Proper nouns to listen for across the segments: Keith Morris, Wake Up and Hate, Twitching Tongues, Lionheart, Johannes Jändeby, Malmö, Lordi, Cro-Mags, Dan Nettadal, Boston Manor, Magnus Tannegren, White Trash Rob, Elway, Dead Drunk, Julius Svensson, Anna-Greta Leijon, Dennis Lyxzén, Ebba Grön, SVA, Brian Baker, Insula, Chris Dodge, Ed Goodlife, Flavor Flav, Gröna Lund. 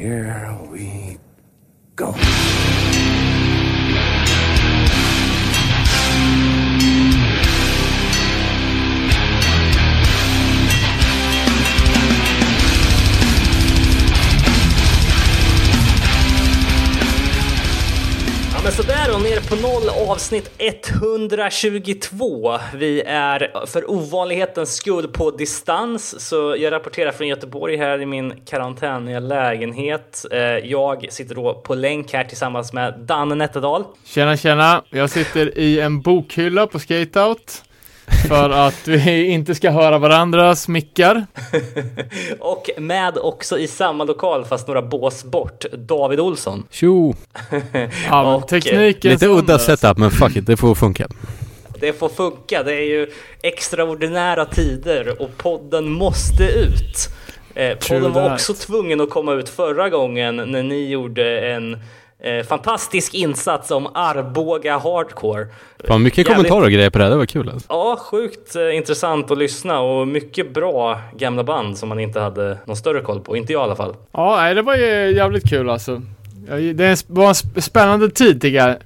Here we go. Så där och ner på noll, avsnitt 122. Vi är för ovanlighetens skull på distans, så jag rapporterar från Göteborg här i min karantäniga lägenhet. Jag sitter då på länk här tillsammans med Dan Nettadal. Tjena, tjena. Jag sitter i en bokhylla på Skateout för att vi inte ska höra varandras mickar. Och med också i samma lokal, fast några bås bort, David Olsson. Tjo! Ja, och tekniken lite udda setup, men fuck it, det får funka. Det får funka, det är ju extraordinära tider och podden måste ut. Podden var också tvungen att komma ut förra gången när ni gjorde en fantastisk insats om Arboga hardcore. Fan, mycket kommentarer och grejer på det var kul alltså. Ja, sjukt intressant att lyssna. Och mycket bra gamla band som man inte hade någon större koll på, inte jag i alla fall. Ja, det var ju jävligt kul alltså. Det var en spännande tid tycker jag.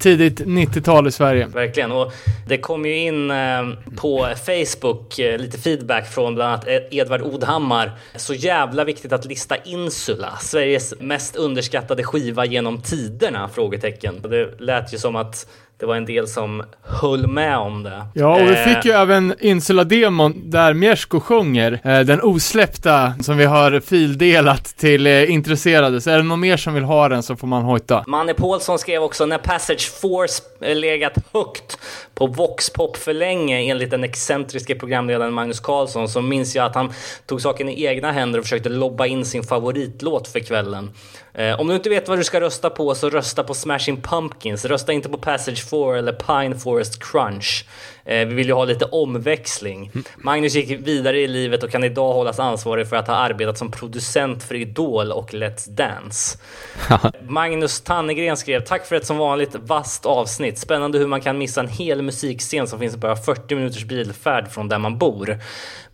Tidigt 90-tal i Sverige. Verkligen, och det kom ju in på Facebook lite feedback från bland annat Edvard Odhammar. Så jävla viktigt att lista Insula, Sveriges mest underskattade skiva genom tiderna, frågetecken. Och det lät ju som att det var en del som höll med om det. Ja, och vi fick ju även Insula-demon där Mjersko sjunger. Den osläppta som vi har fildelat till intresserade. Så är det någon mer som vill ha den så får man hojta. Manne Paulsson skrev också: när Passage Force legat högt på Voxpop för länge enligt den excentriska programledaren Magnus Karlsson, så minns jag att han tog saken i egna händer och försökte lobba in sin favoritlåt för kvällen. Om du inte vet vad du ska rösta på, så rösta på Smashing Pumpkins. Rösta inte på Passage 4 eller Pine Forest Crunch. Vi vill ju ha lite omväxling. Magnus gick vidare i livet och kan idag hållas ansvarig för att ha arbetat som producent för Idol och Let's Dance. Magnus Tannegren skrev: tack för ett som vanligt vast avsnitt. Spännande hur man kan missa en hel musikscen som finns bara 40 minuters bilfärd från där man bor.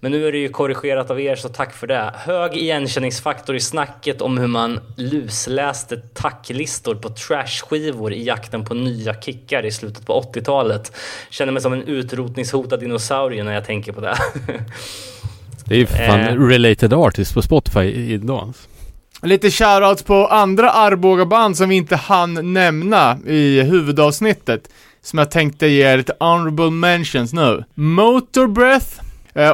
Men nu är det ju korrigerat av er, så tack för det. Hög igenkänningsfaktor i snacket om hur man lusläste tacklistor på trashskivor i jakten på nya kickar i slutet på 80-talet. Känner mig som en utrotningshotad dinosaurie när jag tänker på det. Det är ju fan related artist på Spotify idag. Lite shoutouts på andra Arboga-band som vi inte hann nämna i huvudavsnittet, som jag tänkte ge lite honorable mentions nu. Motor Breath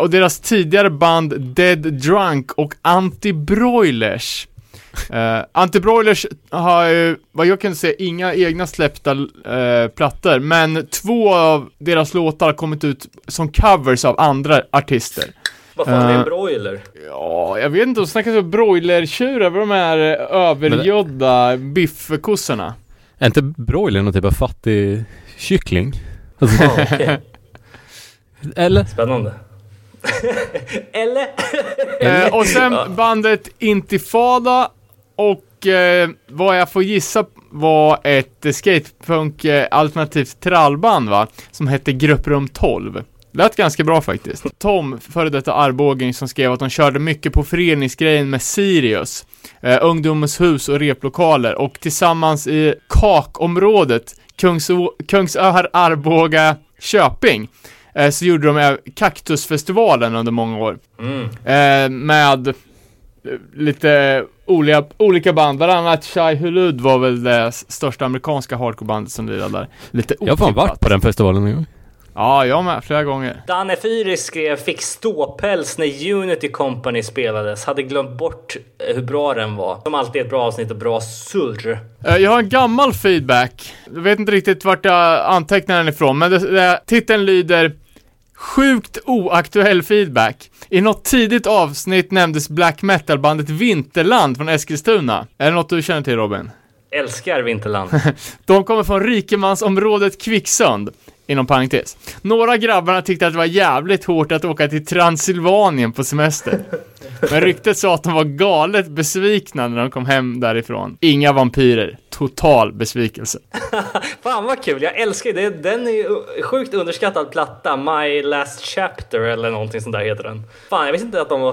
och deras tidigare band Dead Drunk och Anti-Broilers. Anti-Broilers har ju, vad jag kan säga, inga egna släppta plattor, men två av deras låtar har kommit ut som covers av andra artister. Vad fan är en broiler? Ja, jag vet inte, de snackar om broilertjurar, vad de här övergödda biffkossorna. Är inte broiler någon typ av fattig kyckling? Alltså, okay. Eller? Spännande. Eller? Och sen bandet Intifada och vad jag får gissa var ett skatepunk alternativt trallband, va? Som hette Grupprum 12. Lät ganska bra faktiskt. Tom, före detta Arbågen, som skrev att de körde mycket på föreningsgrejen med Sirius, ungdomens hus och replokaler, och tillsammans i kakområdet Kungsör, Arboga, Köping, så gjorde de Kaktusfestivalen under många år. Med lite olika band. Varannat Shai Hulud var väl det största amerikanska hardcorebandet som lirade där. Lite otippat. Jag har fan varit på den festivalen en gång. Ja, jag med, flera gånger. Danne Fyris skrev: fick ståpäls när Unity Company spelades. Hade glömt bort hur bra den var. Som alltid ett bra avsnitt och bra surr. Jag har en gammal feedback. Jag vet inte riktigt vart jag antecknar den ifrån, men titeln lyder: sjukt oaktuell feedback. I något tidigt avsnitt nämndes black metalbandet Vinterland från Eskilstuna. Är det något du känner till, Robin? Älskar Vinterland. De kommer från rikemansområdet Kvicksund. Inom parentes. Några grabbarna tyckte att det var jävligt hårt att åka till Transylvanien på semester. Men ryktet sa att de var galet besvikna när de kom hem därifrån. Inga vampyrer. Total besvikelse. Fan vad kul, jag älskar det. Den är ju sjukt underskattad platta. My Last Chapter eller någonting sånt där heter den. Fan, jag visste inte att de var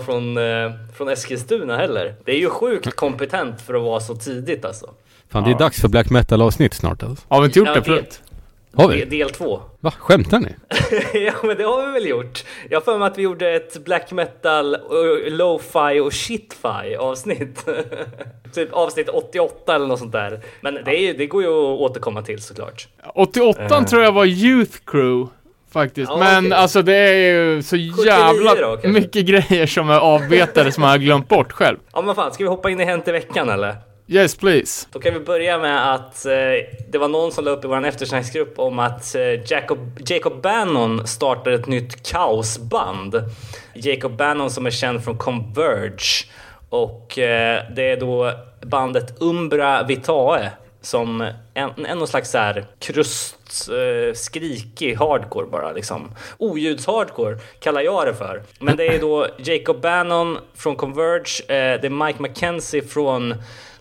från Eskilstuna heller. Det är ju sjukt kompetent för att vara så tidigt alltså. Fan, det är dags för Black Metal-avsnitt snart alltså. Har vi inte gjort det förut? Har vi? Del 2. Va? Skämtar ni? Ja, men det har vi väl gjort. Jag för mig att vi gjorde ett black metal, lo-fi och shit-fi avsnitt. Typ avsnitt 88 eller något sånt där. Men det går ju att återkomma till såklart. 88 tror jag var Youth Crew faktiskt. Ja, men okay. Alltså det är ju så jävla mycket grejer som är avbetade som jag har glömt bort själv. Ja men fan, ska vi hoppa in i Hänt i veckan eller? Yes, please. Då kan vi börja med att det var någon som la upp i vår eftersnacksgrupp om att Jacob Bannon startade ett nytt kaosband. Jacob Bannon som är känd från Converge. Och det är då bandet Umbra Vitae som en slags så här skrikig hardcore bara liksom. Oljuds-hardcore kallar jag det för. Men det är då Jacob Bannon från Converge. Det är Mike McKenzie från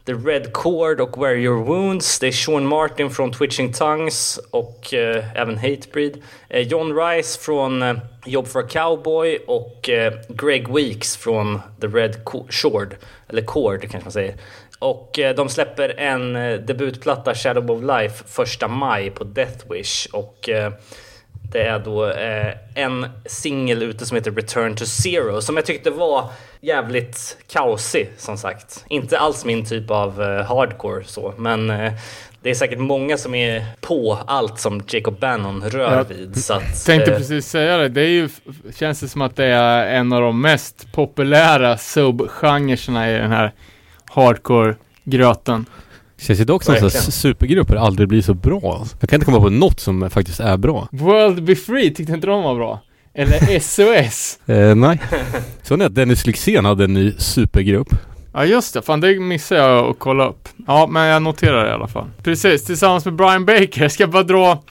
The Red Cord och Where Your Wounds. Det är Sean Martin från Twitching Tongues och även Hatebreed. John Rice från Job for a Cowboy och Greg Weeks från The Red Cord. Eller Cord kanske man säger. Och de släpper en debutplatta, Shadow of Life, 1 maj på Deathwish. Och det är då en singel ute som heter Return to Zero som jag tyckte var jävligt kaosig som sagt. Inte alls min typ av hardcore så, men det är säkert många som är på allt som Jacob Bannon rör vid. Så att, tänkte precis säga det. Det är ju, känns det som att det är en av de mest populära subgenrerna i den här hardcore-gröten. Känns ju dock som att supergrupper aldrig blir så bra. Jag kan inte komma på något som faktiskt är bra. World Be Free tyckte inte de var bra. Eller SOS. Nej. Så när Dennis Lyxzén hade en ny supergrupp. Ja just det, fan det missar jag att kolla upp. Ja men jag noterar det i alla fall. Precis, tillsammans med Brian Baker. Ska jag bara dra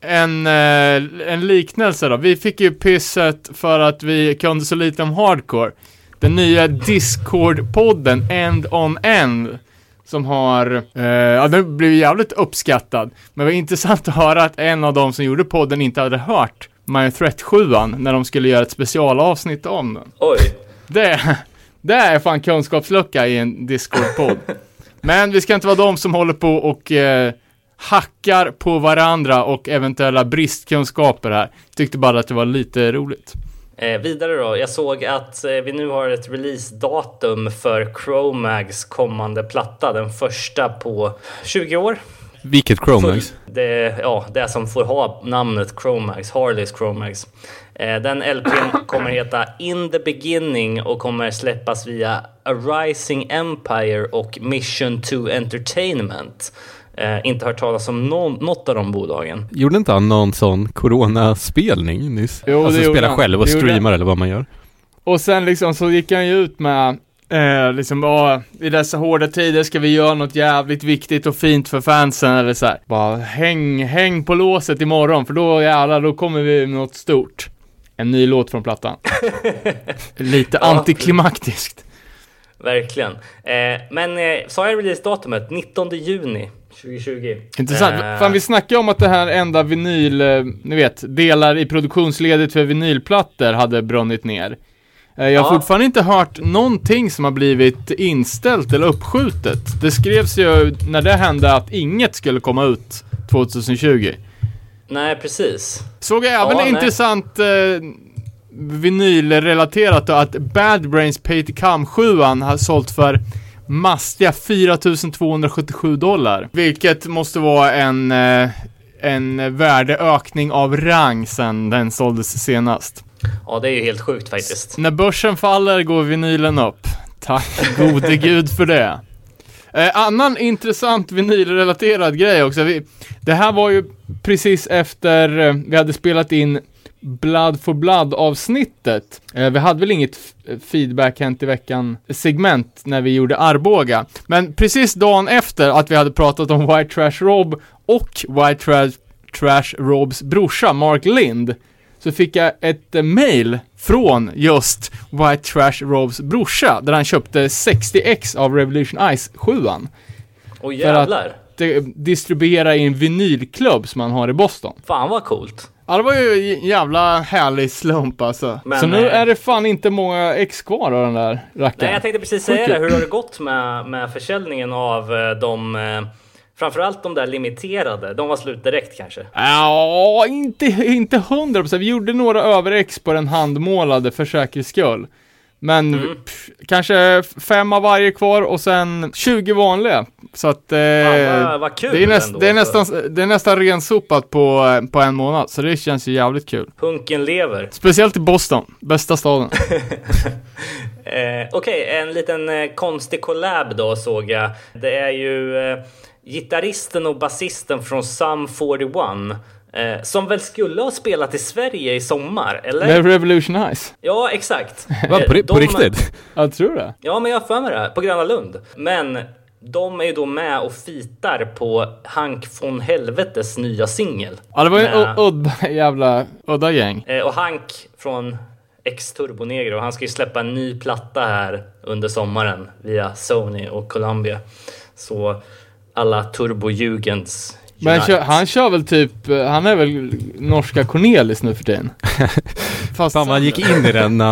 en liknelse då. Vi fick ju pisset för att vi kunde så lite om hardcore. Den nya Discord-podden End on End. Som har, den blev jävligt uppskattad. Men det var intressant att höra att en av dem som gjorde podden inte hade hört My Threat 7an när de skulle göra ett specialavsnitt om den. Oj. Det är fan kunskapslucka i en Discord-podd. Men vi ska inte vara de som håller på och hackar på varandra och eventuella bristkunskaper här. Tyckte bara att det var lite roligt. Vidare då, jag såg att vi nu har ett release-datum för Cro-Mags kommande platta, den första på 20 år. Vilket Cro-Mags? Det som får ha namnet Cro-Mags, Harleys Cro-Mags. Den LP:n kommer heta In the Beginning och kommer släppas via A Rising Empire och Mission to Entertainment. Inte hört talas om något av de bolagen. Gjorde inte han någon sån coronaspelning nyss? Jo, alltså spela själv och streamar eller vad man gör. Och sen liksom så gick han ju ut med i dessa hårda tider ska vi göra något jävligt viktigt och fint för fansen eller så här. Bara häng på låset imorgon för då jävlar, då kommer vi med något stort. En ny låt från plattan. Lite antiklimaktiskt. Verkligen. Men sa jag release-datumet? 19 juni 2020. Intressant. Fan, vi snackade om att det här enda vinyl, ni vet, delar i produktionsledet för vinylplattor hade brunnit ner. Jag har fortfarande inte hört någonting som har blivit inställt eller uppskjutet. Det skrevs ju när det hände att inget skulle komma ut 2020. Nej, precis. Såg jag även intressant vinylrelaterat då, att Bad Brains Payte Cam 7an har sålt för mastiga $4,277. Vilket måste vara en värdeökning av rang sen den såldes senast. Ja, det är ju helt sjukt faktiskt. När börsen faller går vinylen upp. Tack gode gud för det. Annan intressant vinylrelaterad grej också. Det här var ju precis efter vi hade spelat in Blood for Blood avsnittet. Vi hade väl inget feedback hänt i veckan segment när vi gjorde Arboga. Men precis dagen efter att vi hade pratat om White Trash Rob och White Trash Robs brorsa Mark Lind så fick jag ett mail från just White Trash Robs brorsa, där han köpte 60x av Revolution Ice 7an. Åh jävlar! För att distribuera i en vinylklubb som man har i Boston. Fan vad coolt! Ja, det var ju en jävla härlig slump alltså. Men, så nu är det fan inte många ex kvar av den där rackaren. Nej, jag tänkte precis säga det. Hur har det gått med försäljningen av de... Framförallt de där limiterade, de var slut direkt kanske? Ja, inte 100%. Vi gjorde några överex på den handmålade för säkerhets skull. Men kanske 5 av varje kvar och sen 20 vanliga. Så att vad kul det är, det är nästan rensopat på en månad. Så det känns ju jävligt kul. Punken lever. Speciellt i Boston, bästa staden. Okej, en liten konstig collab då såg jag. Det är ju... gitarristen och basisten från Sam 41 som väl skulle ha spelat i Sverige i sommar, eller? Med Revolution Ice. Ja, exakt. På riktigt? Jag tror det. Ja, men jag för mig det. På Gröna Lund. Men de är ju då med och fitar på Hank von Helvetes nya singel. Ja, det var ju en udda gäng. Och Hank från X-Turbo Negro, han ska ju släppa en ny platta här under sommaren via Sony och Columbia. Så... alla turbojugens. Men han kör väl typ... Han är väl norska Cornelis nu för tiden. Fast han gick in i den när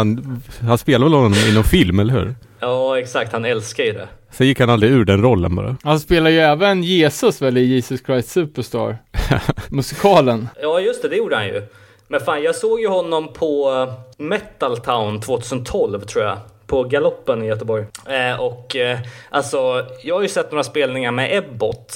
han spelade väl i någon film, eller hur? Ja, exakt. Han älskar ju det. Sen gick han aldrig ur den rollen bara. Han spelar ju även Jesus väl i Jesus Christ Superstar. Musikalen. Ja, just det. Det gjorde han ju. Men fan, jag såg ju honom på Metal Town 2012, tror jag. På Galoppen i Göteborg. Alltså, jag har ju sett några spelningar med Ebbot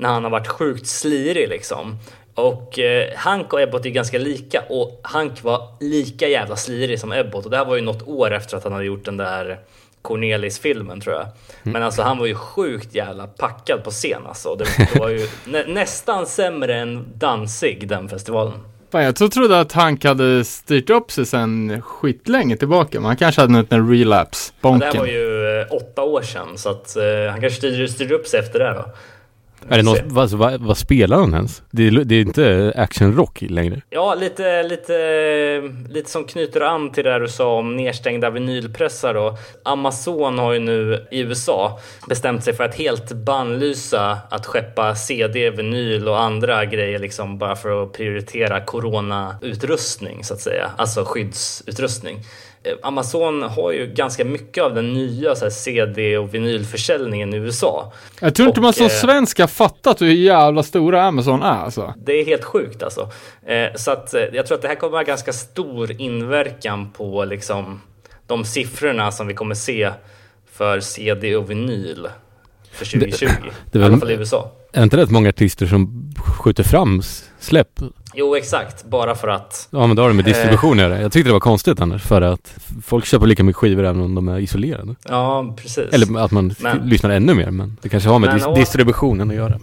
när han har varit sjukt slirig liksom. Och Hank och Ebbot är ganska lika. Och Hank var lika jävla slirig som Ebbot. Och det här var ju något år efter att han hade gjort den där Cornelis-filmen, tror jag. Men alltså, han var ju sjukt jävla packad på scen alltså. Det var ju nästan sämre än Danzig, den festivalen. Fan, jag trodde att Hank hade styrt upp sig sen skitlänge tillbaka. Men han kanske hade nått en relapse. Ja, det här var ju 8 år sedan. Så att han kanske styrde upp sig efter det då. Är det något, vad spelar han ens? Det är inte actionrock längre. Ja, lite som knyter an till det du sa om nedstängda vinylpressar då. Amazon har ju nu i USA bestämt sig för att helt bannlysa att skeppa CD, vinyl och andra grejer liksom, bara för att prioritera coronautrustning så att säga. Alltså skyddsutrustning. Amazon har ju ganska mycket av den nya så här, CD- och vinylförsäljningen i USA. Jag tror inte man som svensk har fattat hur jävla stora Amazon är. Alltså. Det är helt sjukt alltså. Så att, jag tror att det här kommer att ha ganska stor inverkan på liksom, de siffrorna som vi kommer se för CD och vinyl för 2020. Det var, i alla fall i USA. Är inte rätt många artister som skjuter fram släpp? Jo, exakt. Bara för att... Ja, men då har det med distribution att göra. Jag tyckte det var konstigt annars, för att folk köper lika mycket skivor även om de är isolerade. Ja, precis. Eller att man lyssnar ännu mer, men det kanske har med distributionen att göra.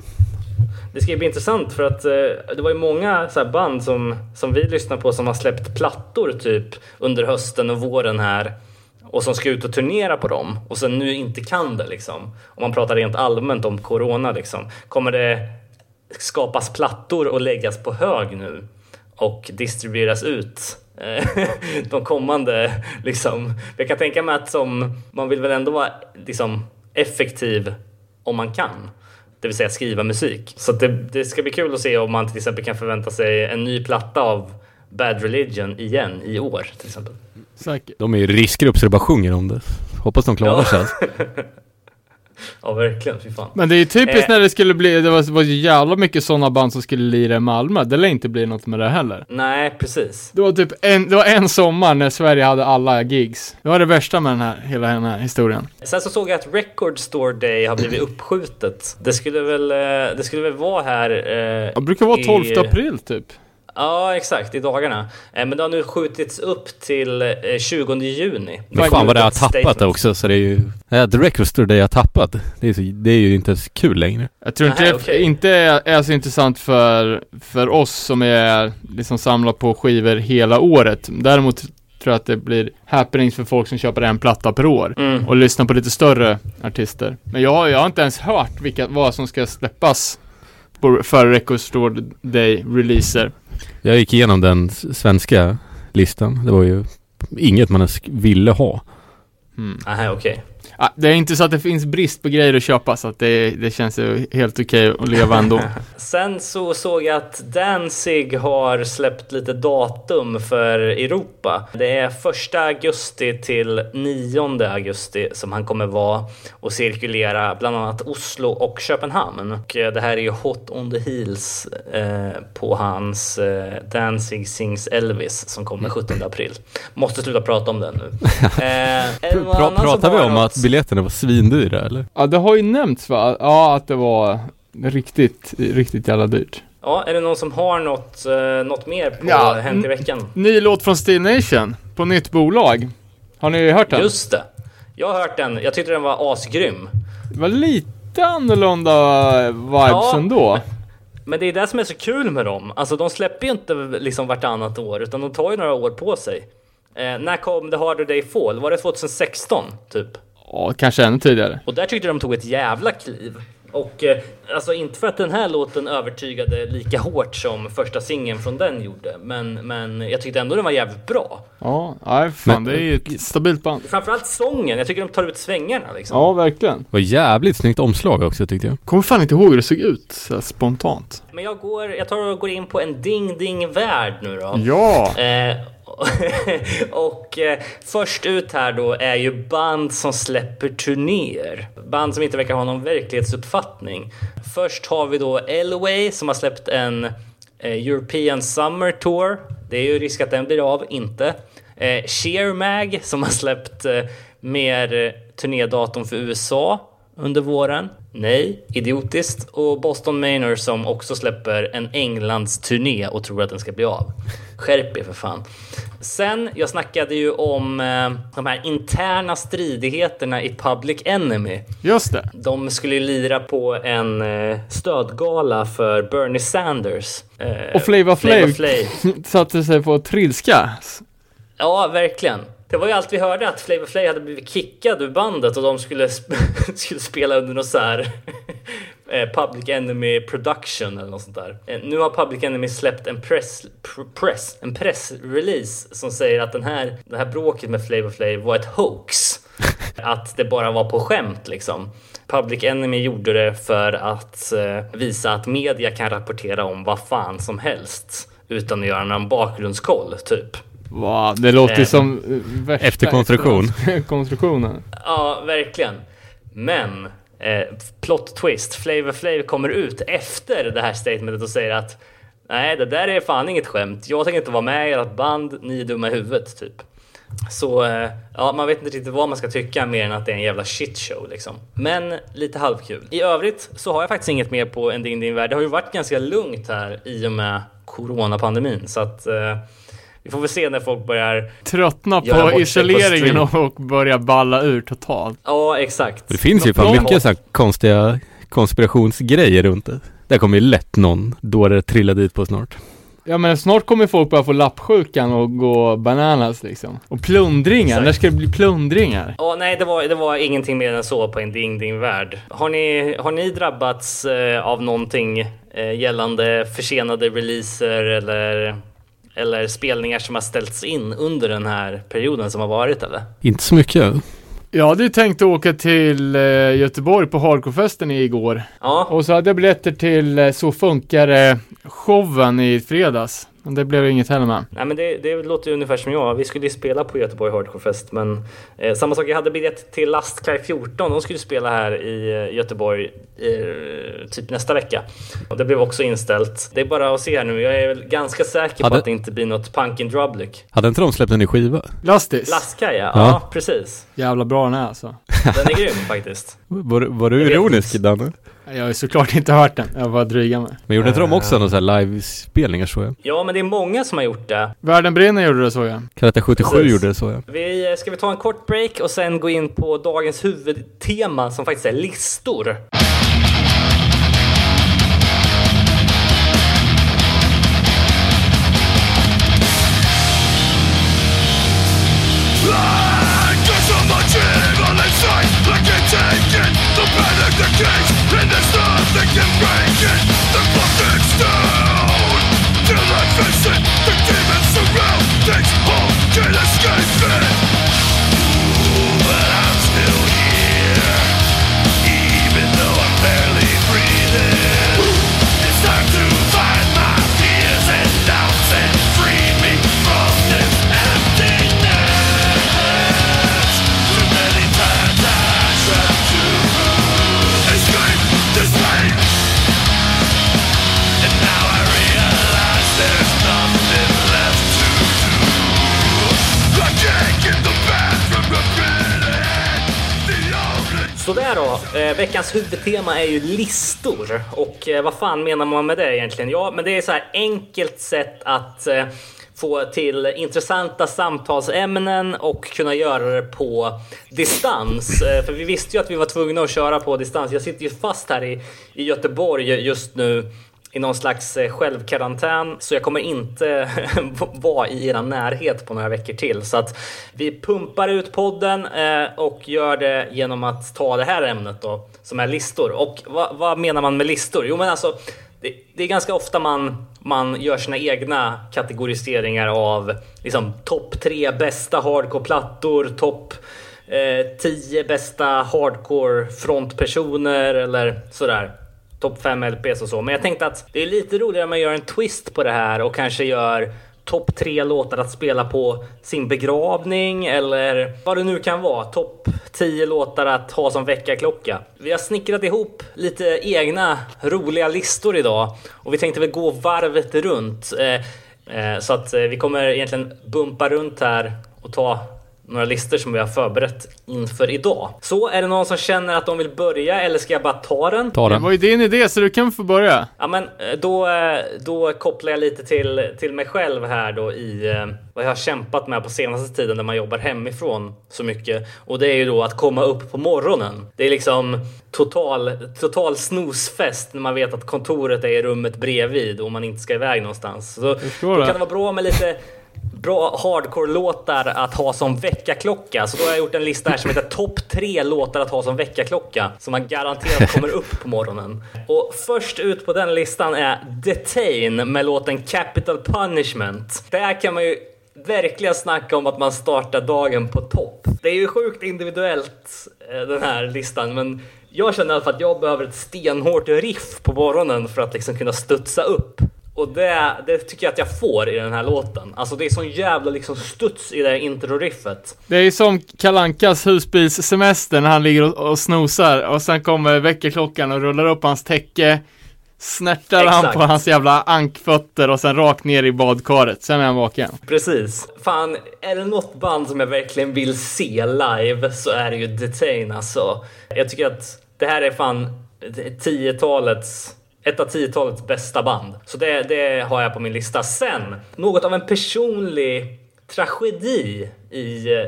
Det ska ju bli intressant, för att det var ju många så här band som vi lyssnar på som har släppt plattor typ under hösten och våren här. Och som ska ut och turnera på dem. Och sen nu inte kan det liksom. Om man pratar rent allmänt om corona liksom. Kommer det skapas plattor och läggas på hög nu? Och distribueras ut de kommande liksom. Jag kan tänka mig att man vill väl ändå vara liksom, effektiv om man kan. Det vill säga skriva musik. Så det ska bli kul att se om man till exempel kan förvänta sig en ny platta av Bad Religion igen i år till exempel. Säkert. De är ju riskgrupp så det bara sjunger om det. Hoppas de klarar sig. Ja, verkligen, fy fan. Men det är ju typiskt när det skulle bli... Det var ju jävla mycket sådana band som skulle lira i Malmö. Det lär inte bli något med det heller. Nej, precis. Det var typ en sommar när Sverige hade alla gigs. Det var det värsta med hela den här historien. Sen så såg jag att Record Store Day har blivit uppskjutet. Det skulle väl vara här... Det brukar vara 12 april typ. Ja, exakt, i dagarna. Men det har nu skjutits upp till 20 juni. Men fan vad det har tappat också, så det är ju... The Record Store Day har tappat. Det är ju inte så kul längre. Jag tror inte är så intressant för oss som är liksom samlar på skivor hela året. Däremot tror jag att det blir happenings för folk som köper en platta per år och lyssnar på lite större artister. Men jag har inte ens hört vad som ska släppas för Record Store Day-releaser. Jag gick igenom den svenska listan. Det var ju inget man ens ville ha. Aha, okej. Ja, det är inte så att det finns brist på grejer att köpa, så att det känns helt okej att leva ändå. Sen så såg jag att Danzig har släppt lite datum för Europa. Det är 1 augusti till 9 augusti som han kommer vara och cirkulera bland annat Oslo och Köpenhamn. Och det här är ju Hot on the Heels på hans Danzig Sings Elvis som kommer 17 april. Måste sluta prata om den nu. Pratar vi om att biljetterna var svindyra, eller? Ja, det har ju nämnts, va? Ja, att det var riktigt jävla dyrt. Ja, är det någon som har något mer på hänt i veckan? Ny låt från Steel Nation på nytt bolag. Har ni hört den? Just det. Jag har hört den. Jag tyckte den var asgrym. Det var lite annorlunda vibes ändå. Men det är det som är så kul med dem. Alltså, de släpper ju inte liksom vartannat år, utan de tar ju några år på sig. När kom The Harder They Fall? Var det 2016 typ? Ja, kanske ännu tidigare. Och där tyckte de tog ett jävla kliv. Och alltså inte för att den här låten övertygade lika hårt som första singeln från den gjorde, men jag tyckte ändå den var jävligt bra. Ja, nej, fan, men det är ju ett stabilt band. Framförallt sången, jag tycker de tar ut svängarna liksom. Ja, verkligen. Det var jävligt snyggt omslag också, tyckte jag. Kommer fan inte ihåg hur det såg ut så spontant. Men jag går in på en ding-ding-värld nu då. Ja! Och först ut här då är ju band som släpper turnéer. Band som inte verkar ha någon verklighetsuppfattning. Först har vi då Elway som har släppt en European Summer Tour. Det är ju risk att den blir av, inte. Cro-Mag som har släppt mer turnédatum för USA under våren. Nej, idiotiskt. Och Boston Manor som också släpper en Englands turné och tror att den ska bli av. Skärp er för fan. Sen, jag snackade ju om de här interna stridigheterna i Public Enemy. Just det. De skulle ju lira på en stödgala för Bernie Sanders. Och Flavor Flav satte sig på att trilska. Ja, verkligen. Det var ju allt vi hörde, att Flavor Flav hade blivit kickad ur bandet och de skulle spela under något så här Public Enemy Production eller något sånt där. Nu har Public Enemy släppt en pressrelease som säger att det här bråket med Flavor Flav var ett hoax. Att det bara var på skämt liksom. Public Enemy gjorde det för att visa att media kan rapportera om vad fan som helst utan att göra någon bakgrundskoll typ. Wow, det låter som efterkonstruktionen. Ja, verkligen. Men plot twist, Flavor Flav kommer ut efter det här statementet och säger att nej, det där är fan inget skämt. Jag tänker inte vara med i ert band, ni är dumma i huvudet typ. Så ja, man vet inte riktigt vad man ska tycka mer än att det är en jävla shitshow liksom. Men lite halvkul. I övrigt så har jag faktiskt inget mer på en Ding Ding Värld. Det har ju varit ganska lugnt här i och med coronapandemin, så att vi får väl se när folk börjar tröttna på isoleringen och börja balla ur totalt. Ja, exakt. Det finns ju fan mycket så här konstiga konspirationsgrejer runt det. Där kommer ju lätt någon dåre trilla dit på snart. Ja, men snart kommer folk börja få lappsjukan och gå bananas liksom. Och plundringar, när ska det bli plundringar? Ja, nej, det var ingenting mer än så på en ding-ding-värld. Har ni drabbats av någonting gällande försenade releaser eller spelningar som har ställts in under den här perioden som har varit, eller? Inte så mycket. Jag hade ju tänkt att åka till Göteborg på Hardcorefesten igår. Ja. Och så hade jag biljetter till Så funkar showen i fredags. Men det blev inget heller med. Nej, men det låter ju ungefär som jag. Vi skulle ju spela på Göteborg Hardcorefest. Men samma sak, jag hade biljett till Lastkaj 14. De skulle spela här i Göteborg typ nästa vecka. Och det blev också inställt. Det är bara att se här nu. Jag är ganska säker på att det inte blir något Punk and Drublic. Hade inte de släppt en ny skiva? Lastkaj, ja, precis. Jävla bra den här alltså. Den är grym faktiskt. Var du ironisk, Danne? Jag har ju såklart inte hört den. Jag var dryga med. Men gjorde inte de också några sådana här live-spelningar, så jag? Ja, men det är många som har gjort det. Världen brinner gjorde det, så jag. Karate 77 gjorde det, så jag. Ska vi ta en kort break och sen gå in på dagens huvudtema som faktiskt är listor. Let's go! här då, veckans huvudtema är ju listor. Och vad fan menar man med det egentligen? Ja, men det är så här enkelt sätt att få till intressanta samtalsämnen och kunna göra det på distans. För vi visste ju att vi var tvungna att köra på distans. Jag sitter ju fast här i Göteborg just nu i någon slags självkarantän, så jag kommer inte vara i er närhet på några veckor till. Så att vi pumpar ut podden och gör det genom att ta det här ämnet då, som är listor. Och vad menar man med listor? Jo, men alltså det är ganska ofta man gör sina egna kategoriseringar av liksom topp 3 bästa hardcore-plattor, topp 10 bästa hardcore-frontpersoner eller sådär. Topp 5 LPs och så. Men jag tänkte att det är lite roligare om man gör en twist på det här och kanske gör topp 3 låtar att spela på sin begravning eller vad det nu kan vara. Topp 10 låtar att ha som väckarklocka. Vi har snickrat ihop lite egna roliga listor idag och vi tänkte väl gå varvet runt. Så att vi kommer egentligen bumpa runt här och ta några listor som vi har förberett inför idag. Så är det någon som känner att de vill börja, eller ska jag bara ta den? Det var ju din idé, så du kan få börja. Ja, men då kopplar jag lite till mig själv här då, i vad jag har kämpat med på senaste tiden när man jobbar hemifrån så mycket. Och det är ju då att komma upp på morgonen. Det är liksom total snosfest när man vet att kontoret är i rummet bredvid och man inte ska iväg någonstans. Så då kan det vara bra med lite bra hardcore-låtar att ha som väckarklocka. Så då har jag gjort en lista här som heter topp 3 låtar att ha som väckarklocka, som man garanterat kommer upp på morgonen. Och först ut på den listan är Detain med låten Capital Punishment. Där kan man ju verkligen snacka om att man startar dagen på topp. Det är ju sjukt individuellt, den här listan, men jag känner i alla fall att jag behöver ett stenhårt riff på morgonen för att liksom kunna studsa upp. Och det tycker jag att jag får i den här låten. Alltså det är sån jävla liksom studs i det här intro-riffet. Det är ju som Kalle Ankas husbilssemester när han ligger och snosar. Och sen kommer väckerklockan och rullar upp hans täcke. Snärtar han på hans jävla ankfötter och sen rakt ner i badkaret. Sen är han vaken. Precis. Fan, är det något band som jag verkligen vill se live så är det ju Detain alltså. Jag tycker att det här är fan ett av 10-talets bästa band. Så det har jag på min lista. Sen, något av en personlig tragedi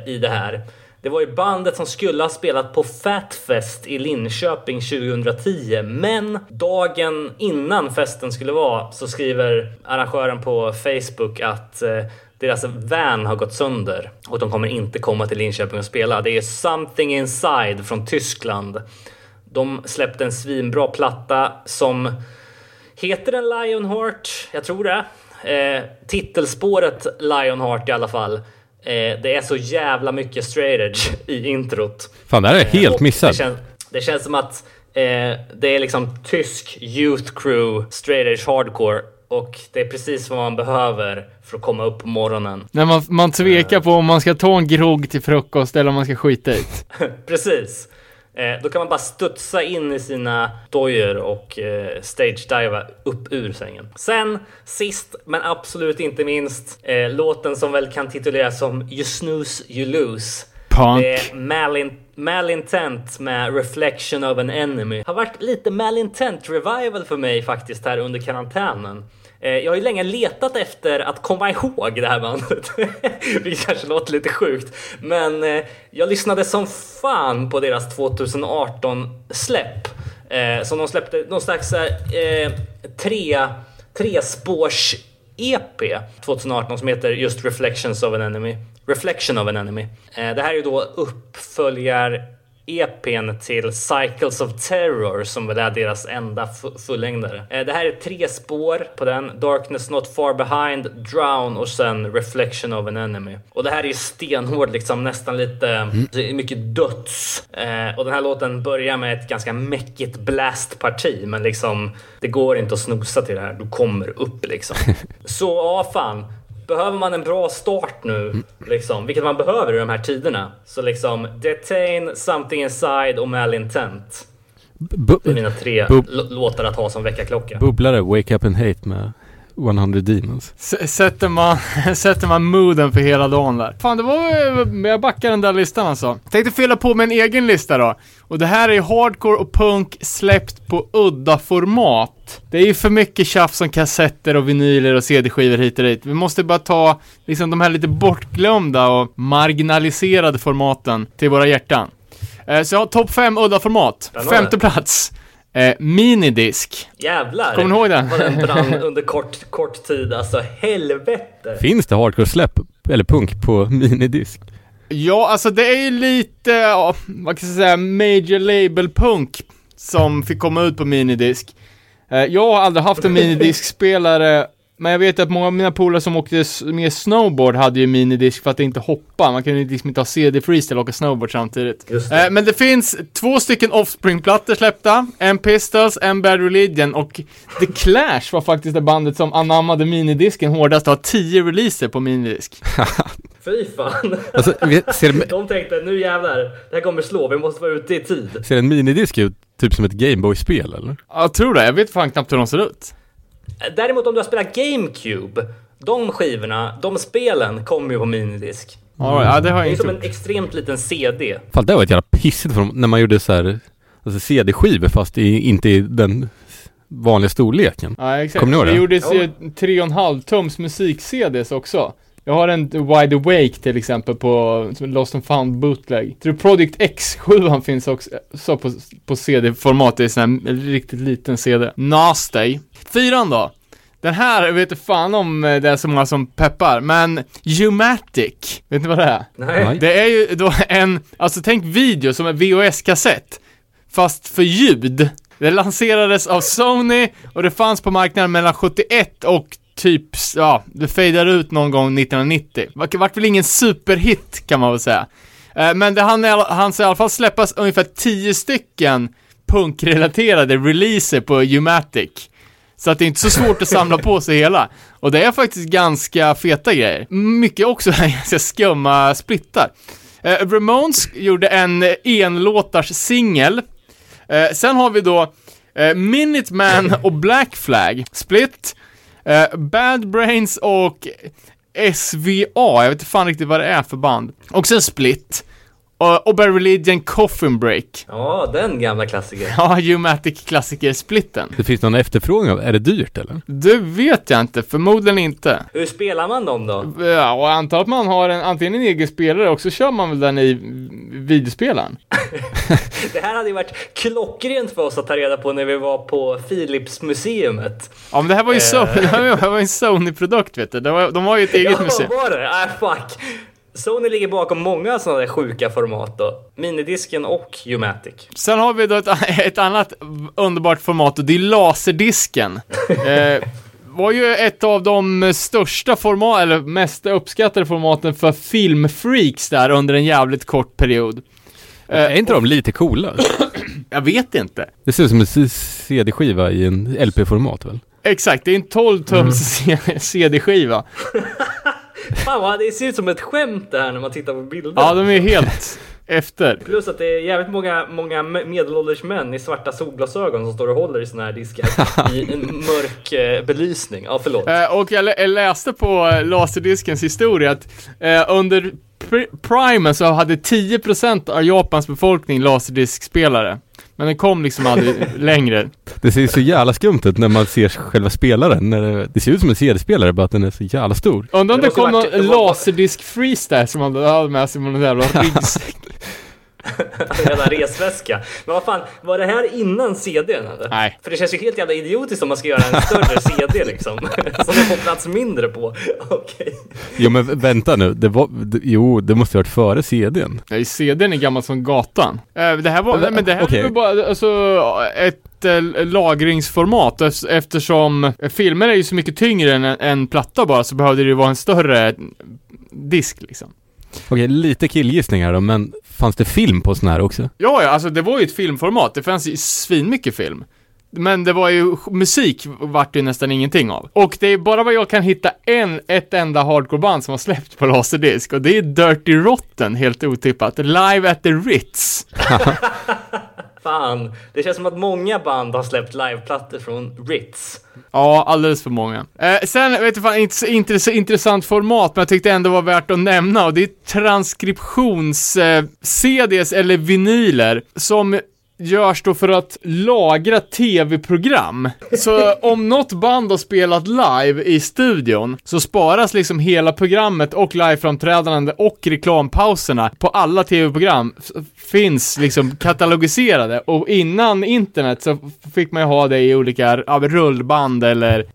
i det här. Det var ju bandet som skulle ha spelat på Fatfest i Linköping 2010. Men dagen innan festen skulle vara så skriver arrangören på Facebook att deras van har gått sönder. Och de kommer inte komma till Linköping och spela. Det är Something Inside från Tyskland. De släppte en svinbra platta som heter en Lionheart, jag tror det. Titelspåret Lionheart i alla fall. Det är så jävla mycket straight edge i introt. Fan, det här är helt missat. Det känns som att det är liksom tysk youth crew straight edge hardcore. Och det är precis vad man behöver för att komma upp på morgonen. När man tvekar på om man ska ta en grogg till frukost eller om man ska skita ut. Precis. Då kan man bara studsa in i sina dojer och stage-diva upp ur sängen. Sen, sist men absolut inte minst, låten som väl kan tituleras som You Snooze, You Lose. Punk. Det är Malintent med Reflection of an Enemy. Har varit lite Malintent revival för mig faktiskt här under karantänen. Jag har ju länge letat efter att komma ihåg det här bandet. Det kanske låter lite sjukt. Men jag lyssnade som fan på deras 2018-släpp. Som de släppte någon slags tre-spårs-EP 2018 som heter just Reflection of an Enemy. Det här är ju då uppföljar-EPn till Cycles of Terror, som väl är deras enda fullängdare. Det här är 3 spår på den. Darkness Not Far Behind, Drown och sen Reflection of an Enemy. Och det här är ju stenhård liksom, nästan lite mycket döds. Och den här låten börjar med ett ganska mäckigt blast-parti, men liksom det går inte att snosa till det här. Du kommer upp liksom. Så ja, fan. Behöver man en bra start nu, liksom, vilket man behöver i de här tiderna. Så liksom, Detain, Something Inside och Malintent. Det är mina 3 låtar att ha som väckarklocka. Bubblare, Wake Up and Hate med 100 Demons. Sätter man mooden för hela dagen där. Fan, det var... Jag backar den där listan alltså. Tänkte fylla på med en egen lista då. Och det här är hardcore och punk släppt på udda format. Det är ju för mycket tjafs som kassetter och vinyler och cd-skivor hit och dit. Vi måste bara ta liksom de här lite bortglömda och marginaliserade formaten till våra hjärtan. Så jag har topp 5 udda format. Femte plats. Minidisk. Jävlar. Kommer ni ihåg den? Var den brann under kort tid. Alltså helvete. Finns det hardcore-släpp eller punk på minidisk? Ja, alltså det är ju lite vad kan jag säga, major label punk som fick komma ut på minidisk. Jag har aldrig haft en minidiskspelare, men jag vet att många av mina polare som åkte med snowboard hade ju minidisk för att inte hoppa. Man kan ju liksom inte ha CD freestyle och åka snowboard samtidigt. Det. Men det finns 2 stycken Offspring-plattor släppta. En Pistols, en Bad Religion. Och The Clash var faktiskt det bandet som anammade minidisken hårdast och har 10 releaser på minidisk. Fy fan. Alltså, de tänkte, nu jävlar, det här kommer slå, vi måste vara ute i tid. Ser en minidisk ut typ som ett Gameboy-spel eller? Jag tror det, jag vet fan knappt hur de ser ut. Däremot om du har spelat GameCube, de skivorna, de spelen kommer ju på minidisk. Ja, det har jag inte. Det är som en extremt liten CD. Fan, det var ett jävla pissigt för dem, när man gjorde så här, alltså CD-skivor fast inte i den vanliga storleken. Ja, exakt. Kommer ni ihåg det? Det gjordes ju 3,5 tums musik-CDs också. Jag har en Wide Awake till exempel på Lost and Found bootleg. Tror Project X7 finns också så på CD-format. Det är sån här riktigt liten CD. Nasty. 4:an då. Den här vet jag fan om det är så många som peppar. Men U-matic. Vet ni vad det är? Nej. Det är ju då en... Alltså tänk video som en VHS-kassett. Fast för ljud. Det lanserades av Sony. Och det fanns på marknaden mellan 71 och... typs, ja, det fejdade ut någon gång 1990. Vart väl ingen superhit kan man väl säga. Men det han i alla fall släppas ungefär 10 stycken punkrelaterade releaser på U-matic. Så att det är inte så svårt att samla på sig hela. Och det är faktiskt ganska feta grejer. Mycket också ganska skumma splittar. Ramones gjorde en enlåtars singel. Sen har vi då Minuteman och Black Flag split. Bad Brains och SVA, jag vet inte fan riktigt vad det är för band. Och sen Split och Bad Religion, Coffin Break. Ja, den gamla klassiker. Ja, U-matic klassiker, Splitten. Det finns någon efterfrågan, är det dyrt eller? Det vet jag inte, förmodligen inte. Hur spelar man dem då? Ja, och jag antar att man har antingen en egen spelare och så kör man väl den i videospelaren. Det här hade ju varit klockrent för oss att ta reda på när vi var på Philips-museet. Ja, men det här var ju en Sony-produkt, vet du. De har ju ett eget museum. Ja, var det? Fuck. Sony ligger bakom många sådana där sjuka format då. Minidisken och U-matic. Sen har vi då ett annat underbart format och det är laserdisken. Var ju ett av de största format eller mest uppskattade formaten för filmfreaks där under en jävligt kort period. Är inte de lite coola? Jag vet inte. Det ser ut som en CD-skiva i en LP-format väl? Exakt, det är en 12-tums CD-skiva. Fan vad, det ser ut som ett skämt där när man tittar på bilder. Ja, de är helt efter. Plus att det är jävligt många medelålders män i svarta solglasögon som står och håller i såna här diskar i en mörk belysning. Ja, förlåt. Och jag läste på laserdiskens historia att under primen så hade 10% av Japans befolkning laserdiskspelare. Men den kom liksom aldrig längre. Det ser ju så jävla skumt ut när man ser själva spelaren. Det ser ut som en CD-spelare, bara att den är så jävla stor. Undrar om det kom någon laserdisk-freeze där som man hade med sig på någon jävla ryggsäck. Jävla resväska. Men vad fan, var det här innan CD:n eller? Nej. För det känns ju helt jävla idiotiskt om man ska göra en större CD liksom. Som det får plats mindre på. Okej. Jo men vänta nu, det måste ha varit före CD:n. Nej, CD:n är gammal som gatan. Det här var, men det här okay. Var bara alltså, ett lagringsformat. Eftersom filmer är ju så mycket tyngre än en platta bara, så behövde det ju vara en större disk liksom. Okej, lite killgissningar då, men fanns det film på sån här också? Ja, alltså det var ju ett filmformat. Det fanns ju svinmycket film. Men det var ju musik vart det nästan ingenting av. Och det är bara vad jag kan hitta ett enda hardcoreband som har släppt på laserdisk. Och det är Dirty Rotten, helt otippat. Live at the Ritz. fan. Det känns som att många band har släppt liveplattor från Ritz. Ja, alldeles för många. Sen, vet du fan, inte så intressant format, men jag tyckte ändå var värt att nämna. Och det är transkriptions-CDs eller vinyler som görs då för att lagra tv-program. Så om något band har spelat live i studion så sparas liksom hela programmet och liveframträdande och reklampauserna på alla tv-program finns liksom katalogiserade. Och innan internet så fick man ju ha det i olika rullband eller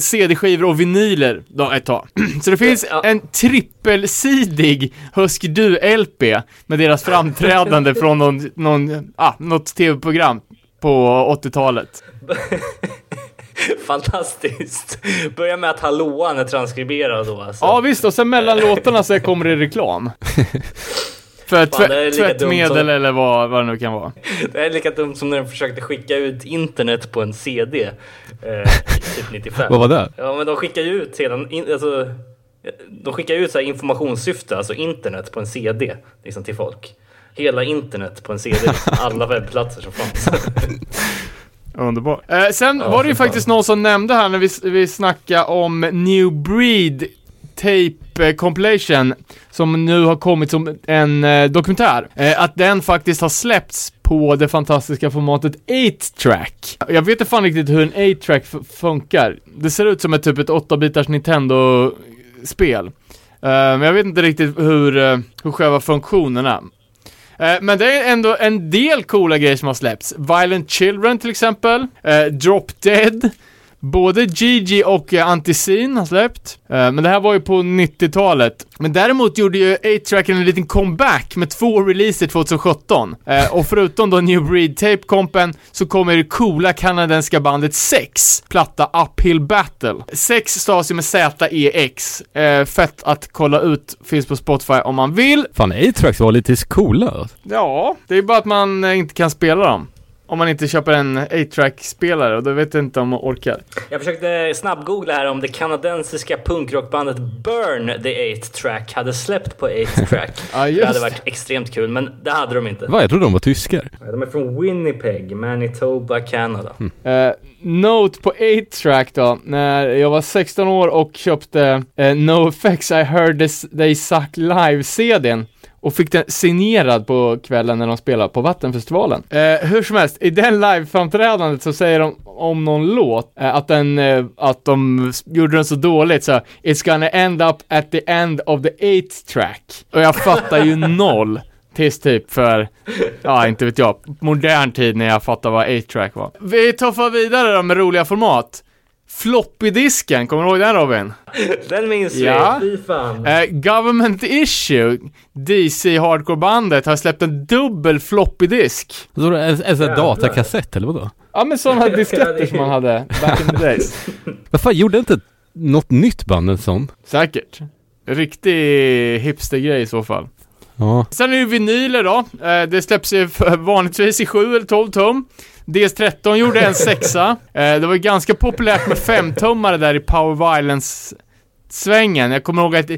cd-skivor och vinyler då ett tag. Så det finns en trippelsidig Husk-Du-LP med deras framträdande från något tv-program på 80-talet. Fantastiskt. Börja med att hallåan är transkriberad då alltså. Ja visst, och sen mellan låtarna så kommer det reklam. För tvättmedel som eller vad det nu kan vara. Det är lika dumt som när de försökte skicka ut internet på en CD typ 95. Vad var det? Ja men de skickar ju ut sedan de skickar ut så här informationssyfte, alltså internet på en CD liksom till folk. Hela internet på en CD. Alla webbplatser som fanns. Underbart. Sen var det ju faktiskt någon som nämnde här när vi snackade om New Breed Tape Compilation som nu har kommit som en dokumentär. Att den faktiskt har släppts på det fantastiska formatet 8-track. Jag vet inte fan riktigt hur en 8-track funkar. Det ser ut som ett typ ett 8-bitars Nintendo-spel. Men jag vet inte riktigt hur själva funktionerna. Men det är ändå en del coola grejer som har släppts. Violent Children till exempel. Drop Dead. Både Gigi och Antisin har släppt. Men det här var ju på 90-talet. Men däremot gjorde ju 8-tracken en liten comeback med 2 releaser 2017. Och förutom då New Breed Tape Compen så kommer det coola kanadenska bandet Sex. Platta Uphill Battle. Sex stavs ju med Z-E-X. Fett att kolla ut. Finns på Spotify om man vill. Fan, 8-tracks var lite coola. Ja, det är bara att man inte kan spela dem. Om man inte köper en 8-track-spelare. Och då vet jag inte om man orkar. Jag försökte snabbgoogla här om det kanadensiska punkrockbandet Burn the 8-track hade släppt på 8-track. Det hade varit extremt kul, men det hade de inte. Va? Jag tror de var tyskar. De är från Winnipeg, Manitoba, Kanada. Note på 8-track då. När jag var 16 år och köpte NoFX I Heard They Suck Live-CDn och fick den signerad på kvällen när de spelade på Vattenfestivalen. Hur som helst, i den live-framträdandet så säger de om någon låt att de gjorde den så dåligt så it's gonna end up at the end of the 8-track. Och jag fattar ju noll. Tills typ för, inte vet jag, modern tid när jag fattar vad 8-track var. Vi tuffar vidare då med roliga format. Floppy-disken, kommer du ihåg den Robin? Den minns vi, fy fan. Government Issue, DC-hardcore-bandet, har släppt en dubbel floppy-disk. Så det är en datakassett eller vadå? Ja, men sådana disketter som man hade back in the days. Varför gjorde inte något nytt band en sån? Säkert. Riktig hipster-grej i så fall. Ja. Sen är det ju vinyler då. Det släpps ju vanligtvis i 7 eller 12 tum. DS13 gjorde en 6. Det var ju ganska populärt med 5-tummare där i Power Violence-svängen. Jag kommer ihåg att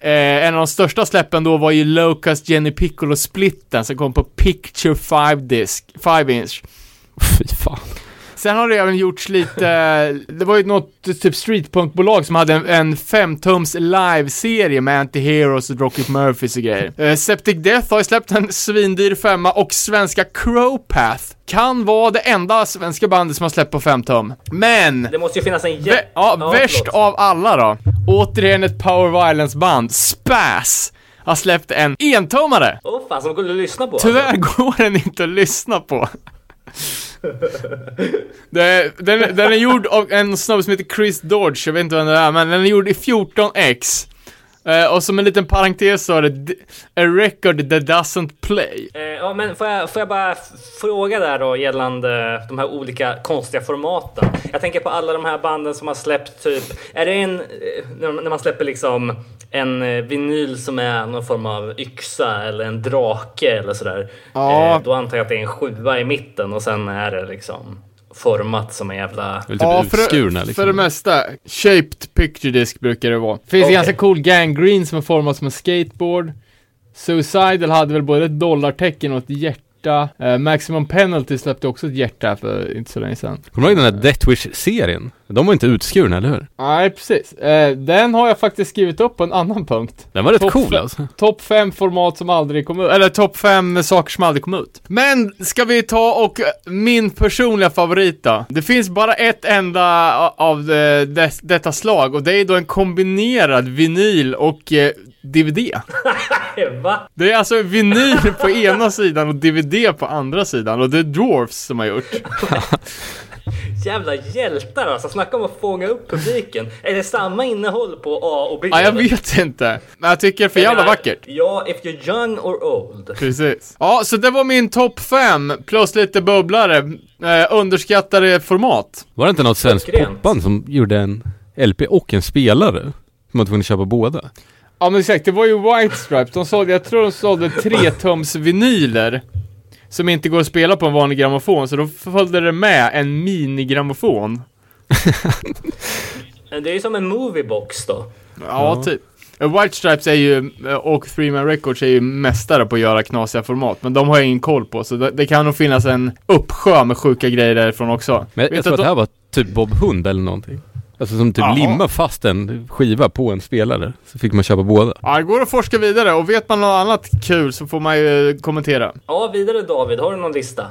en av de största släppen då var ju Locust Jenny Piccolo-splitten som kom på Picture 5-inch. Fy fan. Sen har det även gjorts lite. Det var ju något typ streetpunkbolag som hade en 5-tums live-serie med Anti-Heroes och Rocket Murphys och grejer. Septic Death har släppt en svindyr 5 och svenska Crowpath kan vara det enda svenska bandet som har släppt på 5-tum. Men det måste ju finnas en värst av alla då. Återigen ett Power Violence-band, Spass, har släppt en 1-tummare. Åh fan, som går att lyssna på. Tyvärr går den inte att lyssna på. Den är gjord av en snubbe som heter Chris Dodge. Jag vet inte vem det är, men den är gjord i 14x. Och som en liten parentes så är det a record that doesn't play. Ja, men får jag bara fråga där då gällande de här olika konstiga formaten. Jag tänker på alla de här banden som har släppt typ, är det när man släpper liksom en vinyl som är någon form av yxa eller en drake eller sådär. Ja. Då antar jag att det är en 7 i mitten och sen är det liksom format som en jävla typ utskurna liksom. För det mesta shaped picture disc brukar det vara. Finns en ganska cool Gangrene som är format som en skateboard. Suicidal hade väl både ett dollartecken och ett hjärta hjärta. Maximum Penalty släppte också ett hjärta för inte så länge sedan. Kommer du ihåg den där Death Wish-serien? De var inte utskurna, eller hur? Nej, precis. Den har jag faktiskt skrivit upp på en annan punkt. Den var rätt cool alltså. Topp 5 format som aldrig kom ut. Eller topp 5 saker som aldrig kom ut. Men ska vi ta och min personliga favorit då. Det finns bara ett enda av detta slag. Och det är då en kombinerad vinyl och DVD. Va? Det är alltså vinyl på ena sidan och DVD på andra sidan. Och det är Dwarfs som har gjort. Jävla hjältar alltså, snacka om att fånga upp publiken. Är det samma innehåll på A och B? Ja, jag vet inte, men jag tycker för jävla vackert. Ja, if you're young or old. Precis. Ja, så det var min topp 5 plus lite bubblare, underskattade format. Var det inte något svenskt popband som gjorde en LP och en spelare? Man tvungen att köpa båda. Ja, men exakt, det var ju White Stripes. De sålde, jag tror de sålde 3-tums vinyler som inte går att spela på en vanlig grammofon. Så då följde det med en minigrammofon. Det är ju som en moviebox då. Ja, typ. White Stripes är ju, och Three Man Records är ju mästare på att göra knasiga format. Men de har jag ingen koll på. Så det kan nog finnas en uppsjö med sjuka grejer därifrån också. Men jag tror att det här var typ Bob Hund eller någonting. Alltså som typ limma fast en skiva på en spelare. Så fick man köpa båda. Ja, det går att forska vidare. Och vet man något annat kul så får man ju kommentera. Ja, vidare David. Har du någon lista?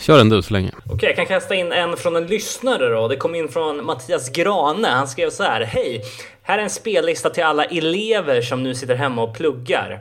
Kör den du så länge. Okej, jag kan kasta in en från en lyssnare då. Det kom in från Mattias Grane. Han skrev så här. Hej, här är en spellista till alla elever som nu sitter hemma och pluggar.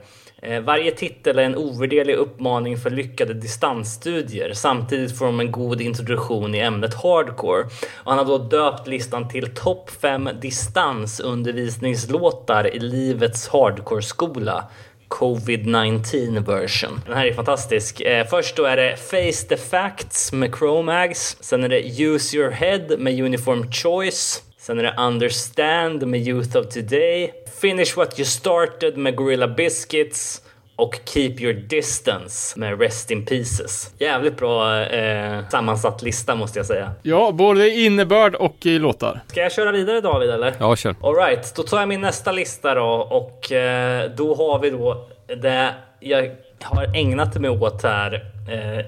Varje titel är en ovärderlig uppmaning för lyckade distansstudier. Samtidigt får de en god introduktion i ämnet hardcore. Och han har då döpt listan till topp 5 distansundervisningslåtar i livets hardcore-skola. Covid-19-version. Den här är fantastisk. Först då är det Face the Facts med Cro-Mags. Sen är det Use Your Head med Uniform Choice. Sen är det Understand med Youth of Today. Finish What You Started med Gorilla Biscuits. Och Keep Your Distance med Rest in Pieces. Jävligt bra sammansatt lista måste jag säga. Ja, både i innebörd och i låtar. Ska jag köra vidare David eller? Ja, kör. Alright, då tar jag min nästa lista då. Och då har vi då det jag har ägnat mig åt här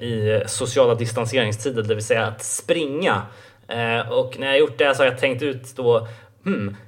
i sociala distanseringstider. Det vill säga att springa. Och när jag gjort det så har jag tänkt ut då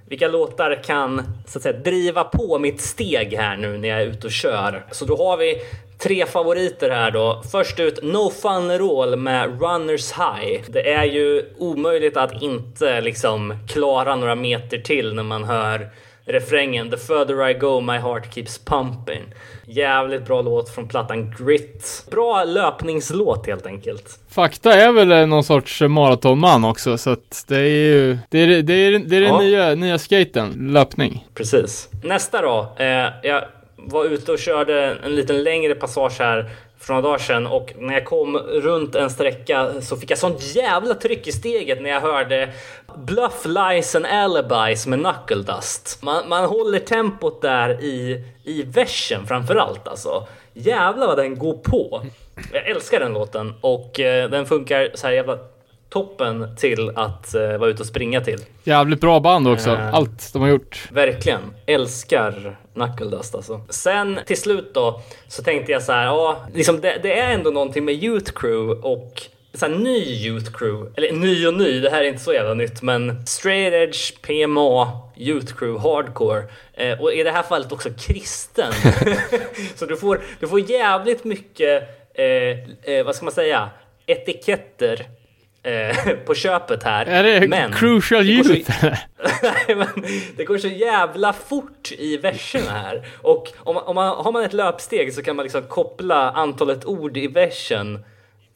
vilka låtar kan så att säga driva på mitt steg här nu när jag är ute och kör. Så då har vi 3 favoriter här då. Först ut No Fun At All med Runners High. Det är ju omöjligt att inte liksom klara några meter till när man hör refrängen The further I go my heart keeps pumping. Jävligt bra låt från plattan Grit. Bra löpningslåt helt enkelt. Fakta är väl någon sorts maratonman också. Så att det är ju det är den nya skaten, löpning. Precis. Nästa då. Jag var ute och körde en liten längre passage här för några dagar sedan, och när jag kom runt en sträcka så fick jag sånt jävla tryck i steget när jag hörde Bluff, Lies and Alibis med Knuckle Dust. Man håller tempot där i versen framförallt alltså. Jävlar vad den går på. Jag älskar den låten, och den funkar så här jävla toppen till att vara ute och springa till. Jävligt bra band också, allt de har gjort. Verkligen, älskar Knuckle Dust alltså. Sen till slut då, så tänkte jag så här, liksom det är ändå någonting med Youth Crew och så här, ny Youth Crew, eller ny och ny, det här är inte så jävla nytt, men Straight Edge, PMA, Youth Crew, Hardcore, och i det här fallet också kristen. Så du får jävligt mycket, vad ska man säga, etiketter på köpet här. Är det men Crucial Youth? Det går så jävla fort i versen här. Och om man har ett löpsteg så kan man liksom koppla antalet ord i versen,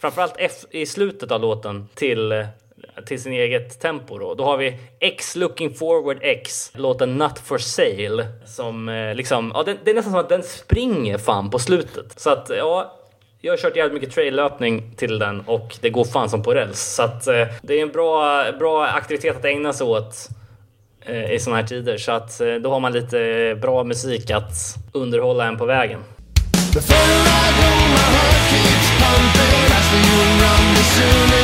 framförallt i slutet av låten, till sin eget tempo då. Då har vi X Looking Forward X, låten Not For Sale, som liksom, det är nästan som att den springer fan på slutet. Så att jag har kört jävligt mycket trail-löpning till den, och det går fan som på räls. Så att, det är en bra aktivitet att ägna sig åt i såna här tider. Så att, då har man lite bra musik att underhålla en på vägen. Sooner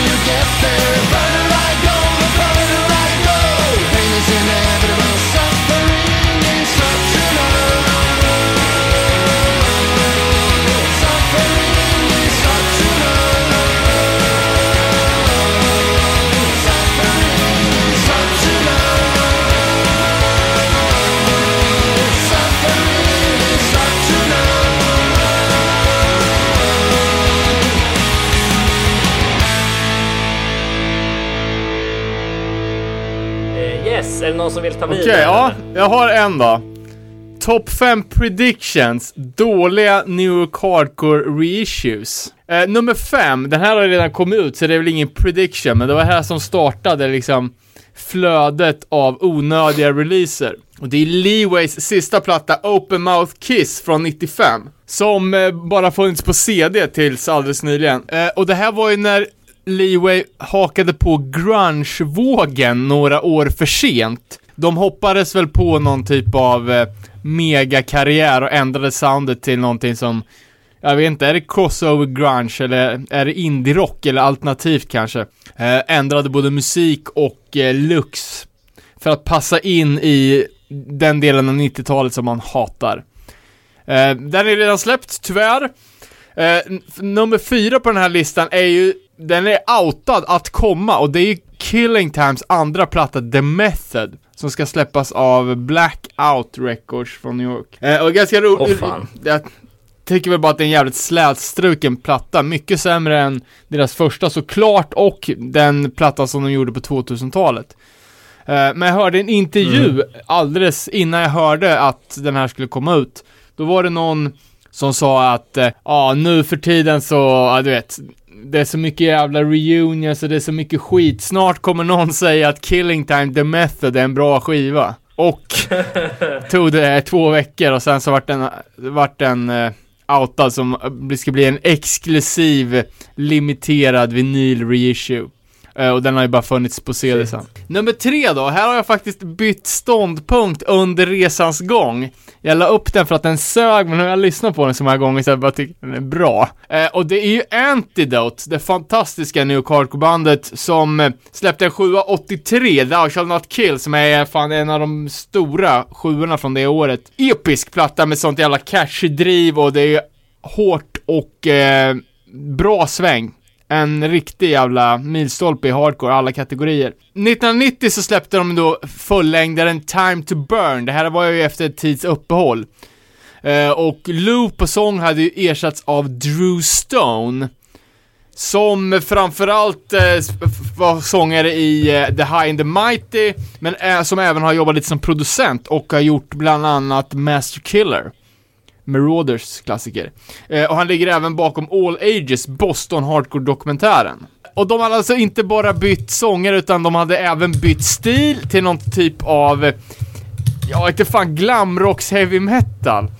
you get there. Yes, är det någon som vill ta vidare? Okej, ja, jag har en då. Top 5 predictions, dåliga New York Hardcore reissues. Nummer 5, den här har redan kommit ut så det är väl ingen prediction, men det var här som startade liksom flödet av onödiga releaser. Och det är Leeways sista platta Open Mouth Kiss från 95, som bara funnits på CD tills alldeles nyligen. Och det här var ju när Leeway hakade på grunge-vågen några år för sent. De hoppades väl på någon typ av megakarriär och ändrade soundet till någonting som, jag vet inte, är det crossover grunge eller är det indie rock eller alternativt kanske. Ändrade både musik och looks för att passa in i den delen av 90-talet som man hatar. Den är redan släppt, tyvärr. Nummer 4 på den här listan är ju, den är outad att komma, och det är ju Killing Times andra platta The Method som ska släppas av Blackout Records från New York. Och ganska roligt. Jag tycker väl bara att det är en jävligt slätstruken platta, mycket sämre än deras första såklart och den platta som de gjorde på 2000-talet. Men jag hörde en intervju alldeles innan jag hörde att den här skulle komma ut. Då var det någon som sa att nu för tiden så, du vet, det är så mycket jävla reunions och det är så mycket skit. Snart kommer någon säga att Killing Time The Method är en bra skiva. Och tog det 2 veckor och sen så vart den outad som ska bli en exklusiv limiterad vinyl reissue. Och den har ju bara funnits på CD sen. Nummer 3 då, här har jag faktiskt bytt ståndpunkt under resans gång. Jag la upp den för att den sög, men när jag lyssnar på den så många gånger så jag bara tycker den är bra. Och det är ju Antidote, det fantastiska New Hardcore-bandet som släppte en 783, Thou Shall Not Kill, som är fan en av de stora 7:orna från det året. Episk platta med sånt jävla catchy driv, och det är hårt och bra sväng. En riktig jävla milstolpe i hardcore, alla kategorier. 1990 så släppte de då fullängdaren Time to Burn. Det här var ju efter ett tids uppehåll. Och Lou på sång hade ju ersatts av Drew Stone, som framförallt var sångare i The High and the Mighty, men som även har jobbat lite som producent och har gjort bland annat Master Killer, Marauders klassiker. Och han ligger även bakom All Ages, Boston Hardcore-dokumentären. Och de hade alltså inte bara bytt sånger, utan de hade även bytt stil till någon typ av, ja, inte fan, glamrocks heavy metal.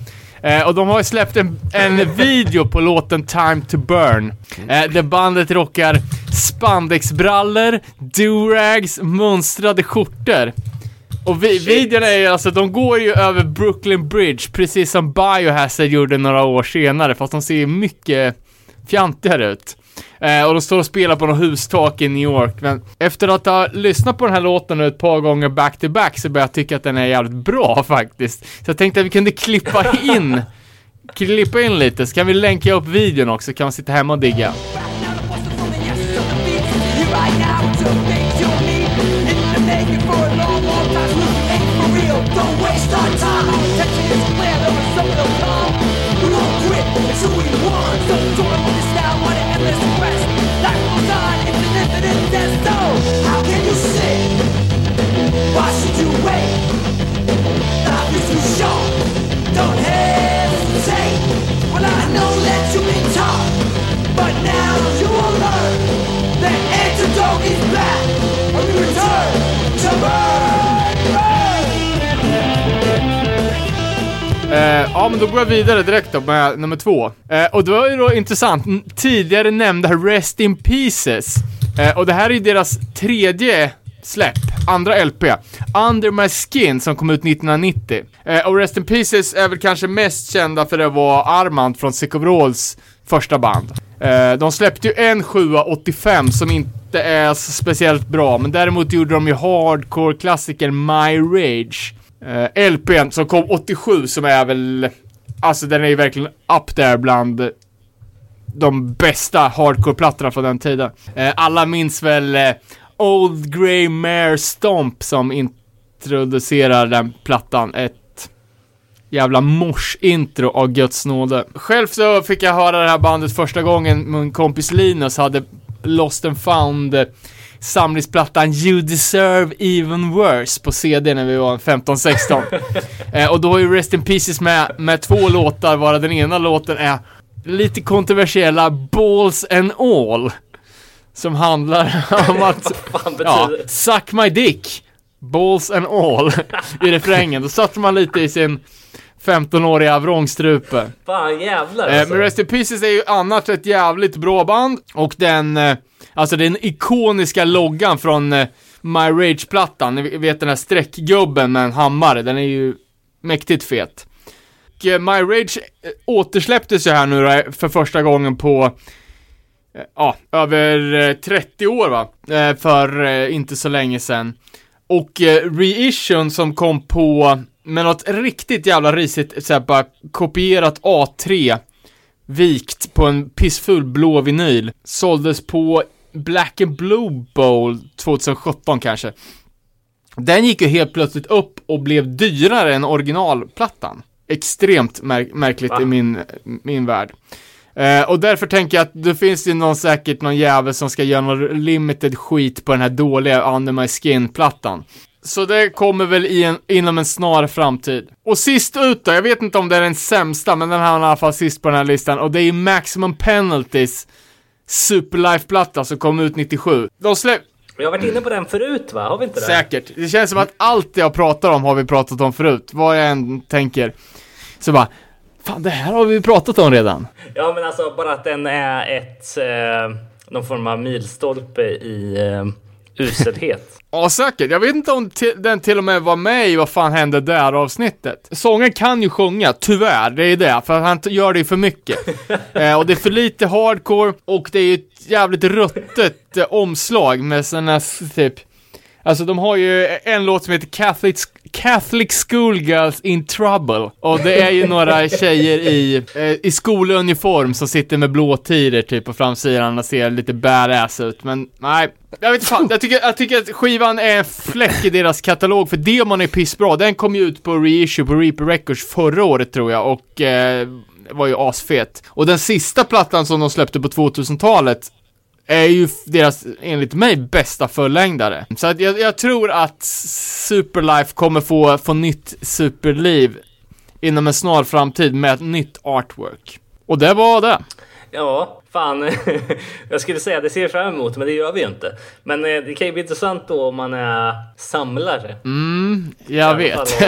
Och de har ju släppt en video på låten Time to Burn, där bandet rockar spandexbrallor, do-rags, mönstrade skjortor. Och videon är ju, alltså, de går ju över Brooklyn Bridge, precis som Biohazard gjorde några år senare, fast de ser ju mycket fjantigare ut. Och de står och spelar på något hustak i New York. Men efter att ha lyssnat på den här låten ett par gånger back to back så börjar jag tycka att den är jävligt bra faktiskt. Så jag tänkte att vi kunde klippa in lite, så kan vi länka upp videon också, kan man sitta hemma och digga. Ja, men då går jag vidare direkt då med nummer 2. Och det var ju då intressant, tidigare nämnda Rest in Pieces. Och det här är ju deras 3:e släpp, andra LP, Under My Skin, som kom ut 1990. Och Rest in Pieces är väl kanske mest kända för det var Armand från Sick of Rolls första band. De släppte ju en 785 som inte är speciellt bra, men däremot gjorde de ju hardcore klassiker My Rage. LPn som kom 87, som är väl, alltså den är ju verkligen up där bland de bästa hardcore-plattorna från den tiden. Alla minns väl Old Grey Mare Stomp som introducerar den plattan. Ett jävla mors-intro av Guds nåde. Själv så fick jag höra det här bandet första gången. Min kompis Linus hade Lost and Found samlingsplattan You Deserve Even Worse på CD när vi var 15-16. Och då är ju Rest in Pieces med två låtar, varav den ena låten är lite kontroversiella, Balls and All, som handlar om att suck my dick, balls and all i refrängen. Då satt man lite i sin 15-åriga vrångstrupe. Fan jävlar alltså. Men Rest in Pieces är ju annars ett jävligt bra band. Och den ikoniska loggan från My Rage-plattan, ni vet den här streckgubben med en hammare, den är ju mäktigt fet. Och My Rage återsläpptes ju här nu för första gången på över 30 år va, för inte så länge sedan. Och reission som kom på med något riktigt jävla risigt såhär, bara kopierat A3 vikt på en pissfull blå vinyl, såldes på Black and Blue Bowl 2017 kanske. Den gick ju helt plötsligt upp och blev dyrare än originalplattan. Extremt märkligt i min värld. Och därför tänker jag att det finns ju säkert någon jävel som ska göra någon limited skit på den här dåliga Under My Skin-plattan. Så det kommer väl inom en snar framtid. Och sist ut då, jag vet inte om det är den sämsta, men den här är i alla fall sist på den här listan. Och det är Maximum Penalties Superlife-platta som kom ut 97. Jag har varit inne på den förut va? Har vi inte det? Säkert, det känns som att allt jag pratar om har vi pratat om förut. Vad jag än tänker så bara, fan det här har vi pratat om redan. Ja men alltså bara att den är någon form av milstolpe i uselhet. Ja säkert, jag vet inte om den till och med var med i Vad fan hände där avsnittet. Sången kan ju sjunga, tyvärr, det är det, för han gör det ju för mycket. Och det är för lite hardcore. Och det är ju ett jävligt ruttet omslag med såna typ. Alltså de har ju en låt som heter Catholic School Girls in Trouble. Och det är ju några tjejer i skoluniform som sitter med blå tider typ på framsidan och ser lite badass ut. Men nej, jag vet fan. Jag tycker att skivan är en fläck i deras katalog, för demon är pissbra. Den kom ju ut på reissue på Reaper Records förra året tror jag. Och var ju asfet. Och den sista plattan som de släppte på 2000-talet är ju deras, enligt mig, bästa förlängdare. Så att jag tror att Superlife kommer få nytt superliv inom en snar framtid med ett nytt artwork. Och det var det. Ja, fan. Jag skulle säga det ser fram emot, men det gör vi ju inte. Men det kan ju bli intressant då om man är samlare. Jag vet.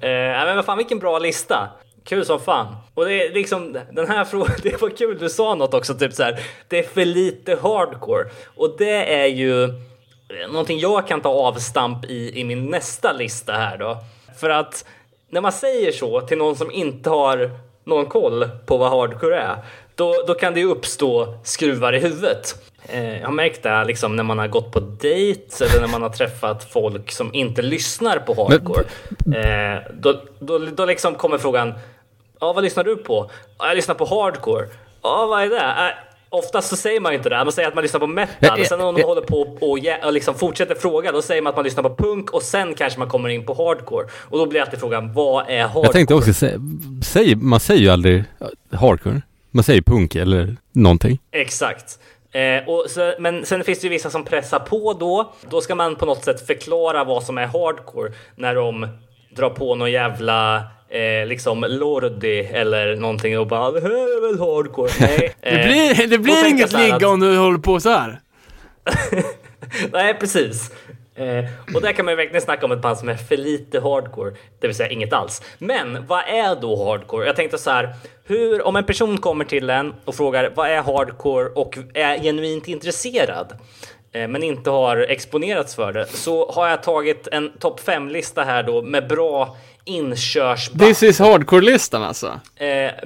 Men vad fan, vilken bra lista. Kul som fan. Och det är liksom den här frågan, det var kul du sa något också typ så här, det är för lite hardcore. Och det är ju någonting jag kan ta avstamp i min nästa lista här då. För att när man säger så till någon som inte har någon koll på vad hardcore är, då kan det ju uppstå skruvar i huvudet. Jag har märkt det här, liksom, när man har gått på dates eller när man har träffat folk som inte lyssnar på hardcore. Då liksom kommer frågan, vad lyssnar du på? Jag lyssnar på hardcore. Vad är det? Oftast så säger man ju inte det. Man säger att man lyssnar på metal. Och sen när man håller på och liksom fortsätter fråga, då säger man att man lyssnar på punk. Och sen kanske man kommer in på hardcore. Och då blir alltid frågan, vad är hardcore? Jag tänkte också, man säger ju aldrig hardcore. Man säger punk eller någonting. Exakt. Men sen finns det ju vissa som pressar på då. Då ska man på något sätt förklara vad som är hardcore när de drar på någon jävla liksom Lordi eller någonting och bara, det här är väl hardcore. Nej. Det blir inget ligga om du håller på så här. Nej, precis. Och där kan man ju verkligen snacka om ett band som är för lite hardcore, det vill säga inget alls. Men vad är då hardcore? Jag tänkte så här, om en person kommer till en och frågar vad är hardcore och är genuint intresserad men inte har exponerats för det, så har jag tagit en topp 5-lista här då med bra inkörsband. This is hardcore-listan alltså.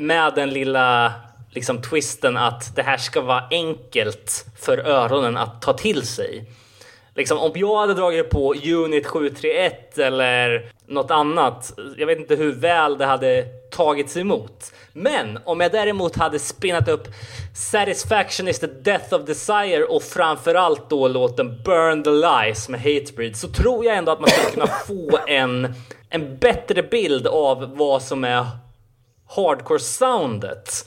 Med den lilla liksom twisten att det här ska vara enkelt för öronen att ta till sig. Liksom, om jag hade dragit på Unit 731 eller något annat, jag vet inte hur väl det hade tagits emot. Men om jag däremot hade spinnat upp Satisfaction is the Death of Desire och framförallt då låten Burn the Lies med Hatebreed, så tror jag ändå att man skulle kunna få en bättre bild av vad som är hardcore soundet.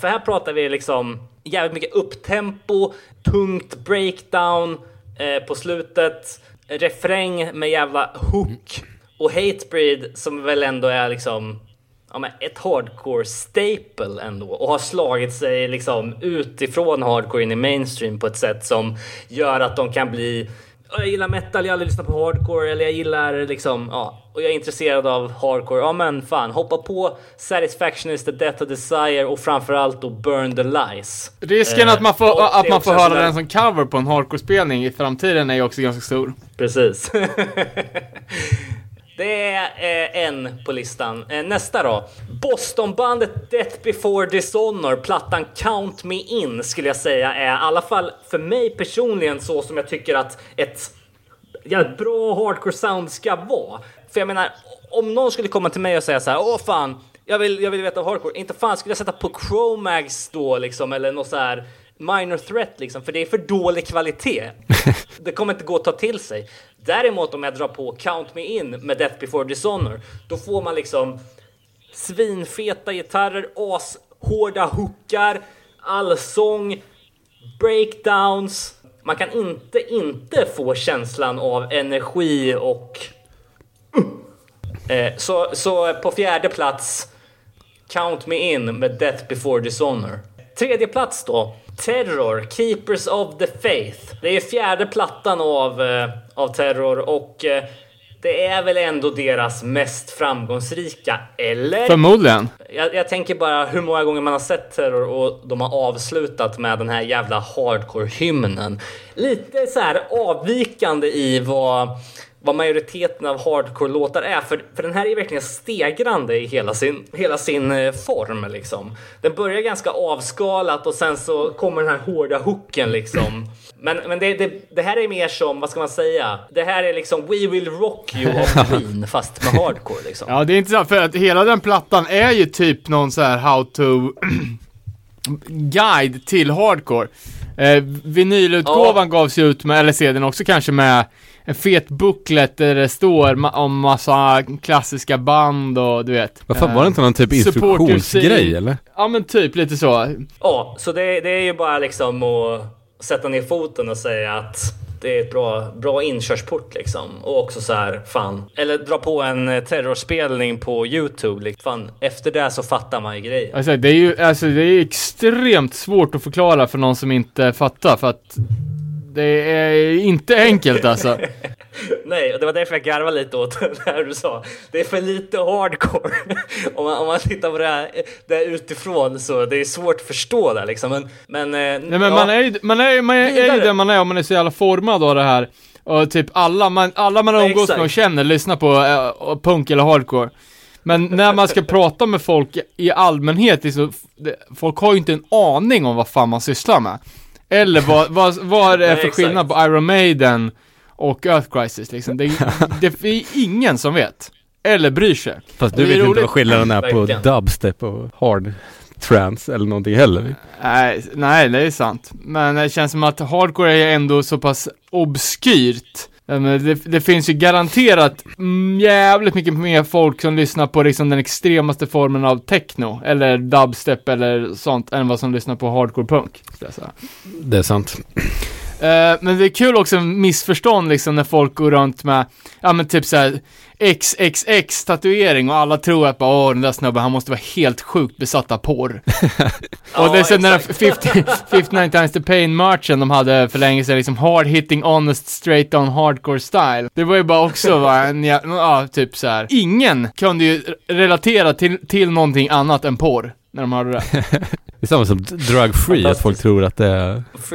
För här pratar vi liksom jävligt mycket upptempo, tungt breakdown på slutet, refräng med jävla hook och Hatebreed som väl ändå är liksom ett hardcore staple ändå och har slagit sig liksom utifrån hardcore in i mainstream på ett sätt som gör att de kan bli, jag gillar metal, jag lyssnar på hardcore, eller jag gillar liksom, ja, och jag är intresserad av hardcore, ja men fan, hoppa på Satisfaction is the Death of Desire och framförallt då Burn the Lies. Risken att man får höra den som cover på en hardcore-spelning i framtiden är ju också ganska stor. Precis. Det är en på listan. Nästa då. Bostonbandet Death Before Dishonor, plattan Count Me In skulle jag säga är i alla fall för mig personligen så som jag tycker att ett bra hardcore sound ska vara. För jag menar, om någon skulle komma till mig och säga så här, åh fan, jag vill veta hardcore, inte fan skulle jag sätta på Cro-Mags då liksom, eller något så här Minor Threat liksom, för det är för dålig kvalitet. Det kommer inte gå att ta till sig. Däremot om jag drar på Count Me In med Death Before Dishonor, då får man liksom svinfeta gitarrer, ashårda hookar, allsång, breakdowns. Man kan inte få känslan av energi och så på fjärde plats Count Me In med Death Before Dishonor. Tredje plats då, Terror, Keepers of the Faith. Det är fjärde plattan av Terror och det är väl ändå deras mest framgångsrika, eller? Förmodligen. Jag tänker bara hur många gånger man har sett Terror och de har avslutat med den här jävla hardcore-hymnen. Lite så här avvikande i vad majoriteten av hardcore-låtar är. För den här är verkligen stegrande i hela sin form liksom. Den börjar ganska avskalat och sen så kommer den här hårda hooken liksom. Men det här är mer som, vad ska man säga? Det här är liksom We Will Rock You of Queen fast med hardcore liksom. Ja, det är intressant för att hela den plattan är ju typ någon så här how to guide till hardcore. Vinylutgåvan gavs ju ut med, eller sedan också kanske med en fet booklet där det står om massa klassiska band och du vet. Varför var det inte någon typ instruktionsgrej eller? Ja men typ lite så. Ja, så det är ju bara liksom att sätta ner foten och säga att det är ett bra inkörsport liksom. Och också så här, fan. Eller dra på en terrorspelning på YouTube. Liksom. Fan, efter det så fattar man ju grejer. Alltså, det är ju extremt svårt att förklara för någon som inte fattar. För att det är inte enkelt alltså. Nej, och det var därför jag garvade lite åt det här du sa. Det är för lite hardcore. om man tittar på det här där utifrån så det är svårt att förstå det liksom. Men man är ju där man är om man är så jävla formad av det här. Och typ alla man umgås exakt med och känner lyssnar på punk eller hardcore. Men när man ska prata med folk i allmänhet liksom, folk har ju inte en aning om vad fan man sysslar med. Eller vad är det för skillnad på Iron Maiden och Earth Crisis liksom. Det är ingen som vet eller bryr sig. Fast du vet roligt inte vad skillnaden är på dubstep och hard trance eller någonting heller. Nej, det är sant. Men det känns som att hardcore är ändå så pass obskyrt. Det finns ju garanterat jävligt mycket mer folk som lyssnar på liksom den extremaste formen av techno eller dubstep eller sånt än vad som lyssnar på hardcore punk. Det är sant. Men det är kul också missförstånd liksom när folk går runt med ja men typ så här XXX tatuering och alla tror att bara den där snubben han måste vara helt sjukt besatt av porr. Och det är sen när 59 Times the Pain marchen de hade för länge sedan liksom hard hitting honest straight on hardcore style. Det var ju bara också typ så här. Ingen kunde ju relatera till någonting annat än porr när de hade det. Det är samma som drug free, att folk tror att det är att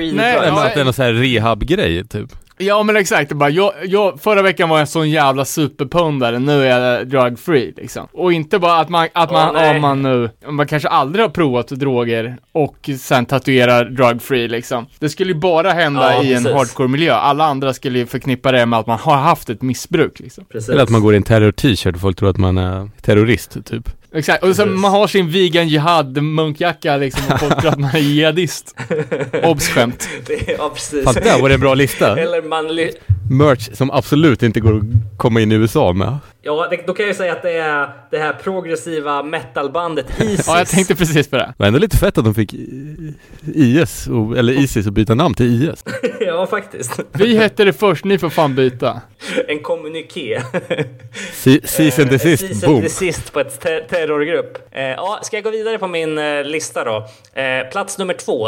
det är någon så här rehab-grej typ. Ja men exakt, bara, jag förra veckan var jag en sån jävla superpundare, nu är jag drug free liksom. Och inte bara att man kanske aldrig har provat droger och sen tatuerar drug free liksom. Det skulle ju bara hända i en hardcore-miljö. Alla andra skulle ju förknippa det med att man har haft ett missbruk liksom. Precis. Eller att man går i en terror-t-shirt och folk tror att man är terrorist typ. Exakt, och så man har sin vegan jihad munkjacka liksom och folk tror att man är jihadist. Obsskämt. Ja precis. Fast där var det en bra lista. Eller man merch som absolut inte går att komma in i USA med. Ja, då kan jag ju säga att det är det här progressiva metalbandet ISIS. Ja, jag tänkte precis på det. Det var ändå lite fett att de fick IS, eller ISIS, och byta namn till IS. Ja, faktiskt. Vi hette det först, ni får fan byta. En kommuniké. Cease and desist. Cease and desist på ett terrorgrupp. Ja, ska jag gå vidare på min lista då? Plats nummer 2.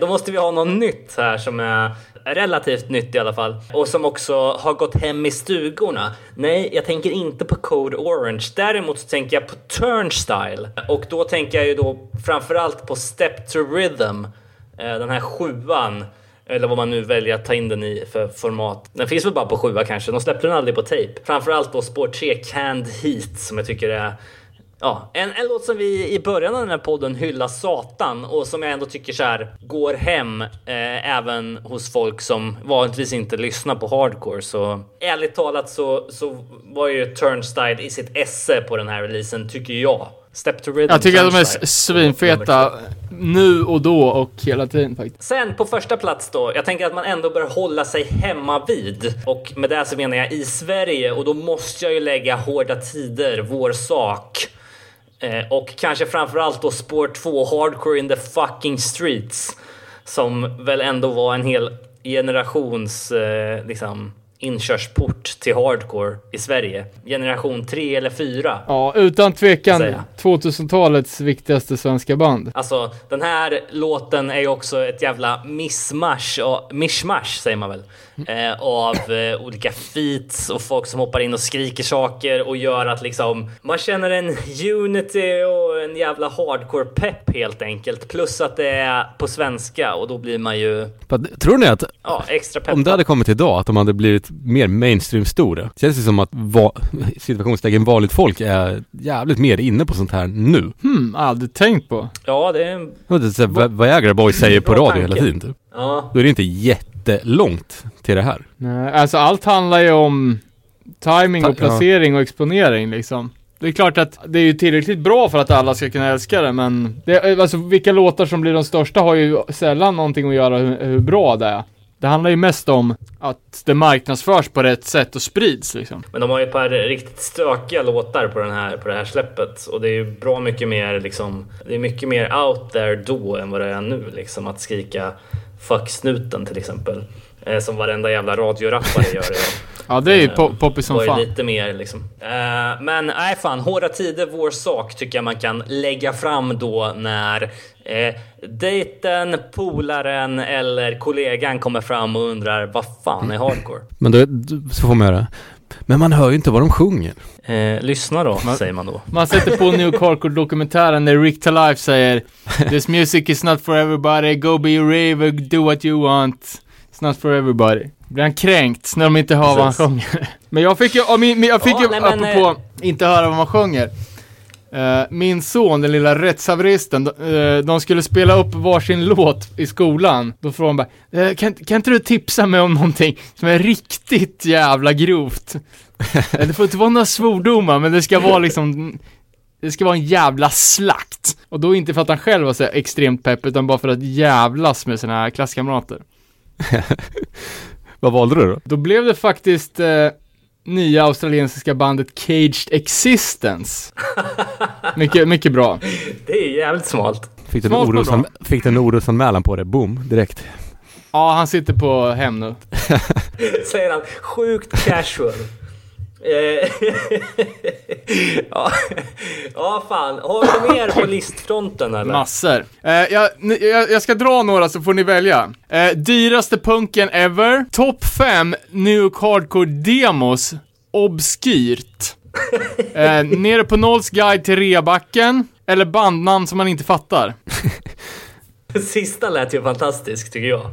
Då måste vi ha något nytt här som är relativt nytt i alla fall. Och som också har gått hem i stugorna. Nej, jag tänker inte på Code Orange. Däremot så tänker jag på Turnstile. Och då tänker jag ju då framförallt på Step to Rhythm. Den här 7:an. Eller vad man nu väljer att ta in den i för format. Den finns väl bara på 7:a kanske. De släppte den aldrig på tape. Framförallt då spår 3, Canned Heat, som jag tycker är... Ja, en låt som vi i början av den här podden hyllar Satan, och som jag ändå tycker så här går hem även hos folk som vanligtvis inte lyssnar på hardcore. Så ärligt talat så var ju Turnstile i sitt esse på den här releasen, tycker jag. Step to Rhythm. Jag tycker att de är svinfeta nu och då och hela tiden faktiskt. Sen på första plats då, jag tänker att man ändå bör hålla sig hemma vid. Och med det så menar jag i Sverige, och då måste jag ju lägga Hårda Tider, Vår Sak. Och kanske framförallt då spår 2, Hardcore in the Fucking Streets, som väl ändå var en hel generations liksom inkörsport till hardcore i Sverige. Generation 3 eller 4. Ja, utan tvekan 2000-talets viktigaste svenska band. Alltså, den här låten är ju också ett jävla mishmash säger man väl, av olika feats och folk som hoppar in och skriker saker och gör att liksom man känner en unity och en jävla hardcore-pepp helt enkelt. Plus att det är på svenska, och då blir man ju... Tror ni att extra pepp, om det hade kommit idag, att de hade blivit mer mainstream-stora? Känns det som att situationslägen vanligt folk är jävligt mer inne på sånt här nu? Aldrig tänkt på. Ja, det är... Viagra Boy säger på radio hela tiden typ. Ja. Då är det inte jättelångt till det här. Nej, alltså allt handlar ju om timing och placering och exponering liksom. Det är klart att det är ju tillräckligt bra för att alla ska kunna älska det, men det, alltså, vilka låtar som blir de största har ju sällan någonting att göra hur bra det är. Det handlar ju mest om att det marknadsförs på rätt sätt och sprids liksom. Men de har ju ett par riktigt stökiga låtar på det här släppet, och det är ju bra mycket mer liksom, det är mycket mer out there då än vad det är nu liksom, att skrika fuck snuten till exempel, som varenda jävla radiorappare gör det. Ja, det är ju poppis som fan. Lite mer liksom. Men nej fan, Hårda Tider, Vår Sak tycker jag man kan lägga fram då när dejten, polaren eller kollegan kommer fram och undrar vad fan är hardcore? Men då så får man göra. Men man hör ju inte vad de sjunger. Lyssna då, säger man då. Man sätter på New Hardcore-dokumentären där Rick Talife säger this music is not for everybody, go be a raver, do what you want. It's not for everybody. Blir han kränkt när de inte hör vad han sjunger? Men jag fick ju, apropå inte höra vad man sjunger. Min son, den lilla rättshaveristen, de skulle spela upp varsin låt i skolan. Då frågade han bara, kan inte du tipsa mig om någonting som är riktigt jävla grovt? Det får inte vara några svordomar, men det ska vara liksom... Det ska vara en jävla slakt. Och då inte för att han själv var så extremt pepp, utan bara för att jävlas med sina här klasskamrater. Vad valde du då? Då blev det faktiskt nya australiensiska bandet Caged Existence. Mycket, mycket bra. Det är jävligt smalt. Fick du en orosanmälan på det? Boom, direkt. Ja, han sitter på hem nu. Säger han, sjukt casual. Ja, fan. Har du mer på listfronten eller? Massor. Jag ska dra några så får ni välja. Dyraste punken ever. Topp 5 New York Hardcore demos. Obskyrt. Nere på Nolls guide till Rebacken. Eller bandnamn som man inte fattar. Sista lät ju fantastisk tycker jag.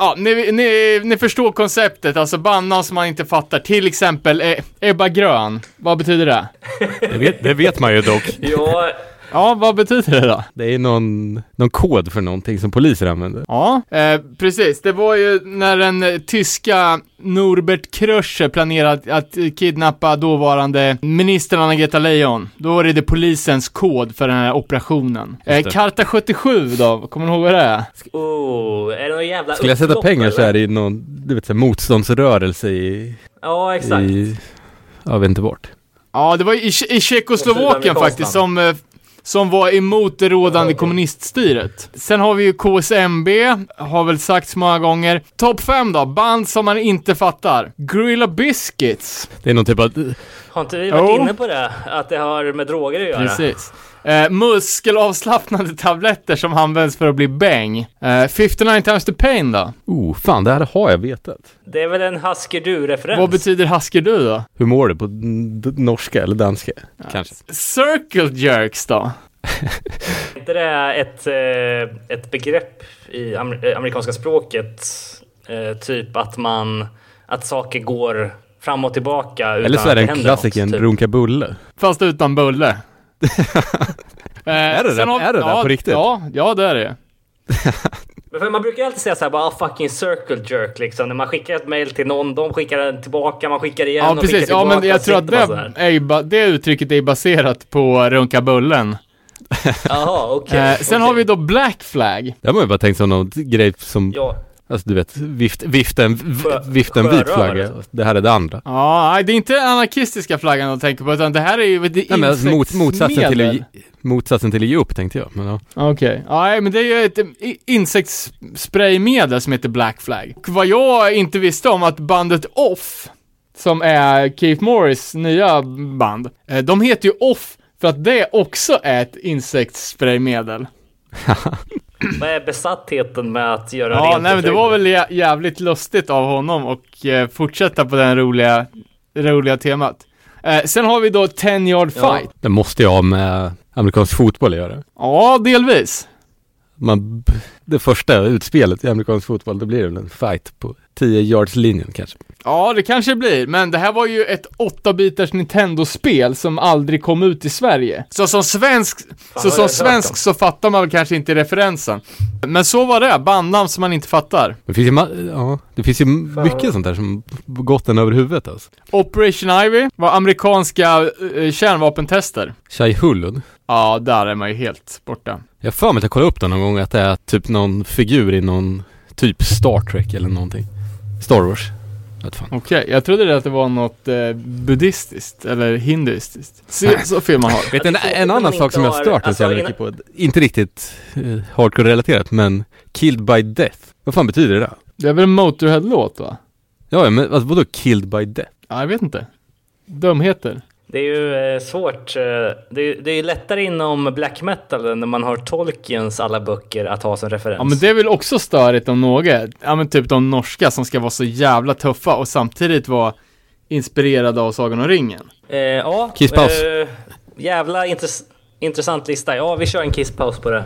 Ja, ni förstår konceptet. Alltså bandnamn som man inte fattar. Till exempel Ebba Grön. Vad betyder det? Det vet man ju dock. Ja, Ja, vad betyder det då? Det är någon kod för någonting som poliser använder. Ja, precis. Det var ju när den tyska Norbert Krösche planerat att kidnappa dåvarande ministern Anna-Greta Leijon. Då var det polisens kod för den här operationen. Karta 77 då, kommer du ihåg vad det är? Är det någon jävla skulle jag sätta pengar eller? Så här i någon, du vet, så här, motståndsrörelse i... Ja, exakt. Jag vet inte vart. Ja, det var i Tjeckoslovakien faktiskt som var emot det rådande kommuniststyret. Sen har vi ju KSMB, har väl sagts många gånger. Topp 5 då, band som man inte fattar. Gorilla Biscuits. Det är någon typ av... Har inte vi varit inne på det? Att det har med droger att göra. Precis. Muskelavslappnande tabletter som används för att bli bäng. 59 times the pain då. Fan, det här har jag vetat. Det är väl en Husker-du-referens. Vad betyder Husker-du då? Hur mår du på norska eller danska? Ja. Kanske. Circle jerks då. Inte det är ett begrepp i amerikanska språket, typ att saker går fram och tillbaka utan. Eller så är det en klassiken typ. Runka bulle. Fast utan bulle. Är det på riktigt? Ja, det är det. För man brukar alltid säga så här bara fucking circle jerk liksom, när man skickar ett mail till någon, de skickar den tillbaka, man skickar igen och skickar tillbaka. Ja, men jag tror att det uttrycket är baserat på runka bullen. Jaha, okej. Sen har vi då Black Flag. Det har ju bara tänkt som någon grej som alltså du vet, vifta en vit flagga. Det här är det andra. Ja, det är inte anarkistiska flaggan att tänka på, utan det här är ju motsatsen till IUP, tänkte jag. Ja. Okej. Ja, men det är ju ett insektsspraymedel som heter Black Flag. Och vad jag inte visste om att bandet Off, som är Keith Morris nya band, de heter ju Off för att det också är ett insektsspraymedel. Vad är besattheten med att göra rent? Nej, men det var väl jävligt lustigt av honom och fortsätta på den roliga temat. Sen har vi då 10-yard fight. Det måste ju ha med amerikansk fotboll att göra. Ja, delvis. Det första utspelet i amerikansk fotboll, det blir väl en fight på 10-yards-linjen kanske. Ja, det kanske blir. Men det här var ju ett 8-bitars Nintendo-spel som aldrig kom ut i Sverige. Så som svensk så fattar man väl kanske inte referensen. Men så var det, bandnamn som man inte fattar. Det finns ju mycket sånt där som gått en över huvudet alltså. Operation Ivy var amerikanska kärnvapentester. Tjejhullun. Ja, där är man ju helt borta. Jag får mig att kolla upp den någon gång, att det är typ någon figur i någon typ Star Trek eller någonting. Star Wars. Okej, jag trodde att det var något buddhistiskt eller hinduistiskt. Så fel man har. Vet en annan sak som jag stört mig så mycket på, inte riktigt hardcore-relaterat, men Killed by Death. Vad fan betyder det där? Det är väl en Motorhead-låt, va? Ja, men alltså, vadå Killed by Death? Ja, jag vet inte. Dumheter. Det är ju svårt. Det är ju lättare inom black metal när man har Tolkiens alla böcker att ha som referens. Ja, men det är väl också störigt om något. Ja, men typ de norska som ska vara så jävla tuffa och samtidigt vara inspirerade av Sagan om ringen. Ja, kisspaus. Jävla intressant lista. Ja, vi kör en kisspaus på det.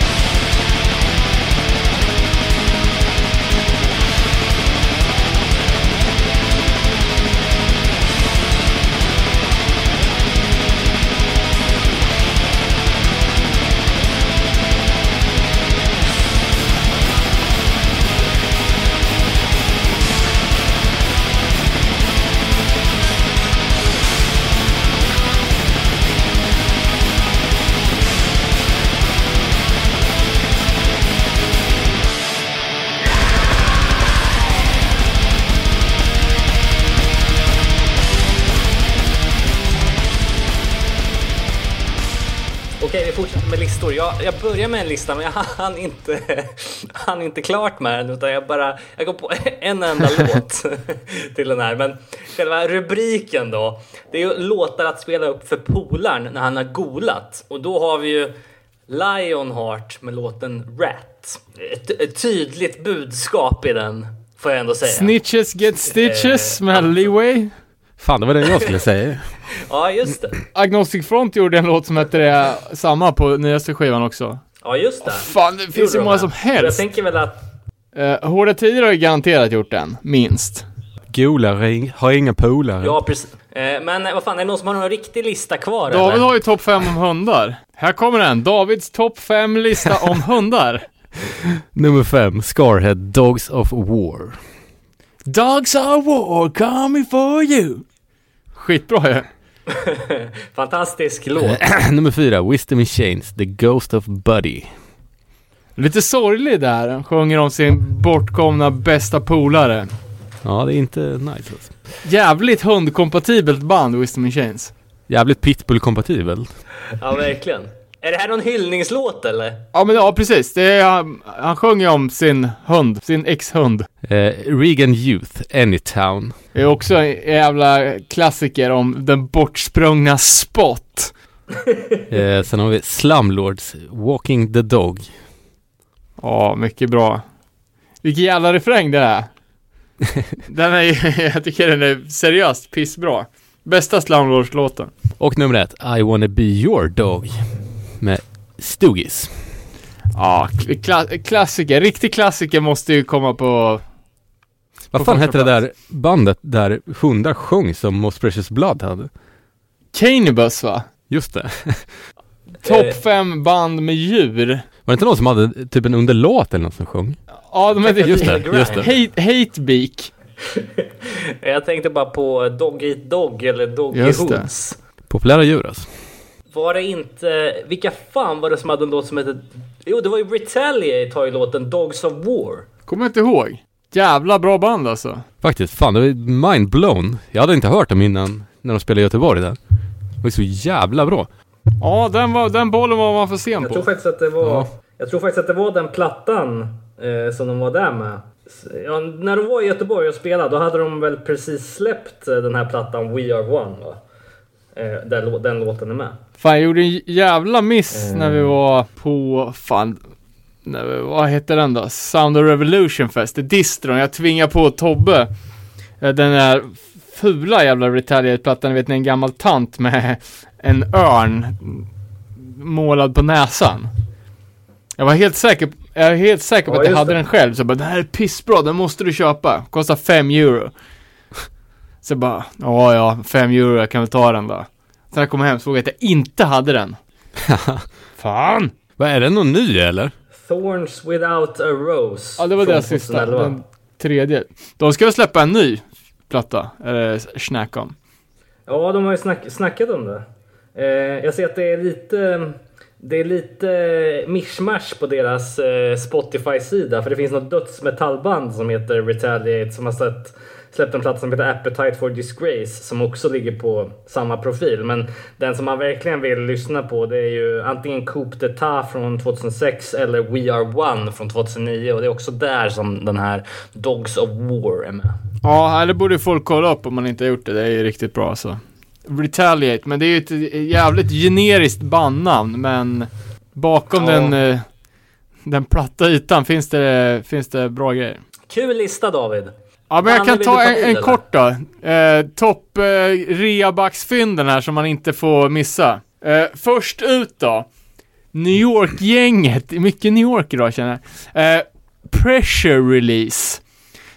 Jag börjar med en lista, men jag hann inte klart med den, utan jag går på en enda låt till den här. Men själva rubriken då, det är ju låtar att spela upp för polaren när han har golat. Och då har vi ju Lionheart med låten Rat. Ett tydligt budskap i den, får jag ändå säga. Snitches get stitches med Leeway. Fan, det var det jag skulle säga. Ja, just det. Agnostic Front gjorde en låt som heter det samma på nyaste skivan också. Ja, just det. Fan, det finns ju många som helst. Jag tänker väl att... Hårda tider har ju garanterat gjort den, minst. Golar har inga polare. Ja, precis. Men vad fan, är det någon som har någon riktig lista kvar? David eller? Har ju topp 5 om hundar. Här kommer den, Davids topp 5 lista om hundar. Nummer 5, Scarhead, Dogs of War. Dogs of War, coming for you. Skitbra ju. Fantastisk låt. Nummer 4, Wisdom in Chains, The Ghost of Buddy. Lite sorglig där. Han sjunger om sin bortkomna bästa polare. Ja, det är inte nice. Jävligt hundkompatibelt band, Wisdom in Chains. Jävligt pitbull-kompatibelt. Ja, verkligen. Är det här någon hyllningslåt eller? Ja, men ja, precis. Det är, han sjunger om sin hund, sin ex-hund. Regan Youth, Anytown. Det är också en jävla klassiker om den bortsprungna Spot. Sen har vi Slumlords, Walking the Dog. Ja, mycket bra. Vilken jävla refräng det är. Den är, jag tycker den är seriöst pissbra. Bästa Slumlords-låten. Och nummer 1, I Wanna Be Your Dog med Stooges. Ja, klassiker. Riktig klassiker måste ju komma på... Vad fan hette det där bandet där hundar sjöng som Most Precious Blood hade? Canibus, va? Just det. Topp 5 band med djur. Var det inte någon som hade typ en underlåt eller någon som sjöng? Ja, de hette just det. Hatebeak. Jag tänkte bara på Dog Eat Dog eller Dog Eat Hoods. Populära djur alltså. Var det inte... Vilka fan var det som hade en låt som hette... Jo, det var ju Retaliate har ju låten Dogs of War. Kommer inte ihåg. Jävla bra band alltså. Faktiskt, fan det var mindblown. Jag hade inte hört dem innan när de spelade i Göteborg där. Det var så jävla bra. Ja, den bollen var man för sen på. Jag tror faktiskt att det var den plattan som de var där med. Ja, när de var i Göteborg och spelade, då hade de väl precis släppt den här plattan We Are One, va? Där den låten är med. Fan, jag gjorde en jävla miss när vi var på... Fan, vad hette den då? Sound of Revolution Fest, det distron. Jag tvingar på Tobbe den där fula jävla Retaliate-plattan. Ni vet, en gammal tant med en örn målad på näsan. Jag var helt säker på... Jag är helt säker på att jag hade den själv. Så jag bara, det här är pissbra, den måste du köpa. Kostar 5 euro. Så bara, ja, 5 euro, jag kan väl ta den då. Sen jag kom hem såg jag att jag inte hade den. Fan! Vad är den, någon ny eller? Thorns Without a Rose. Ja, det var deras sista, den tredje. De ska väl släppa en ny platta, snack om. Ja, de har ju snackat om det. Jag ser att det är lite... Det är lite mishmash på deras Spotify-sida. För det finns något dödsmetallband som heter Retaliate som har släppt en platta som heter Appetite for Disgrace som också ligger på samma profil. Men den som man verkligen vill lyssna på, det är ju antingen Coup d'État från 2006 eller We Are One från 2009. Och det är också där som den här Dogs of War är med. Ja, det borde folk kolla upp om man inte har gjort det. Det är ju riktigt bra alltså. Retaliate, men det är ju ett jävligt generiskt bandnamn, men bakom den platta ytan finns det bra grejer. Kul lista, David. Ja, men jag kan ta en kort då. Topp reabacksfynden här som man inte får missa. Först ut då, New York-gänget. Mycket New York idag känner jag. Pressure Release.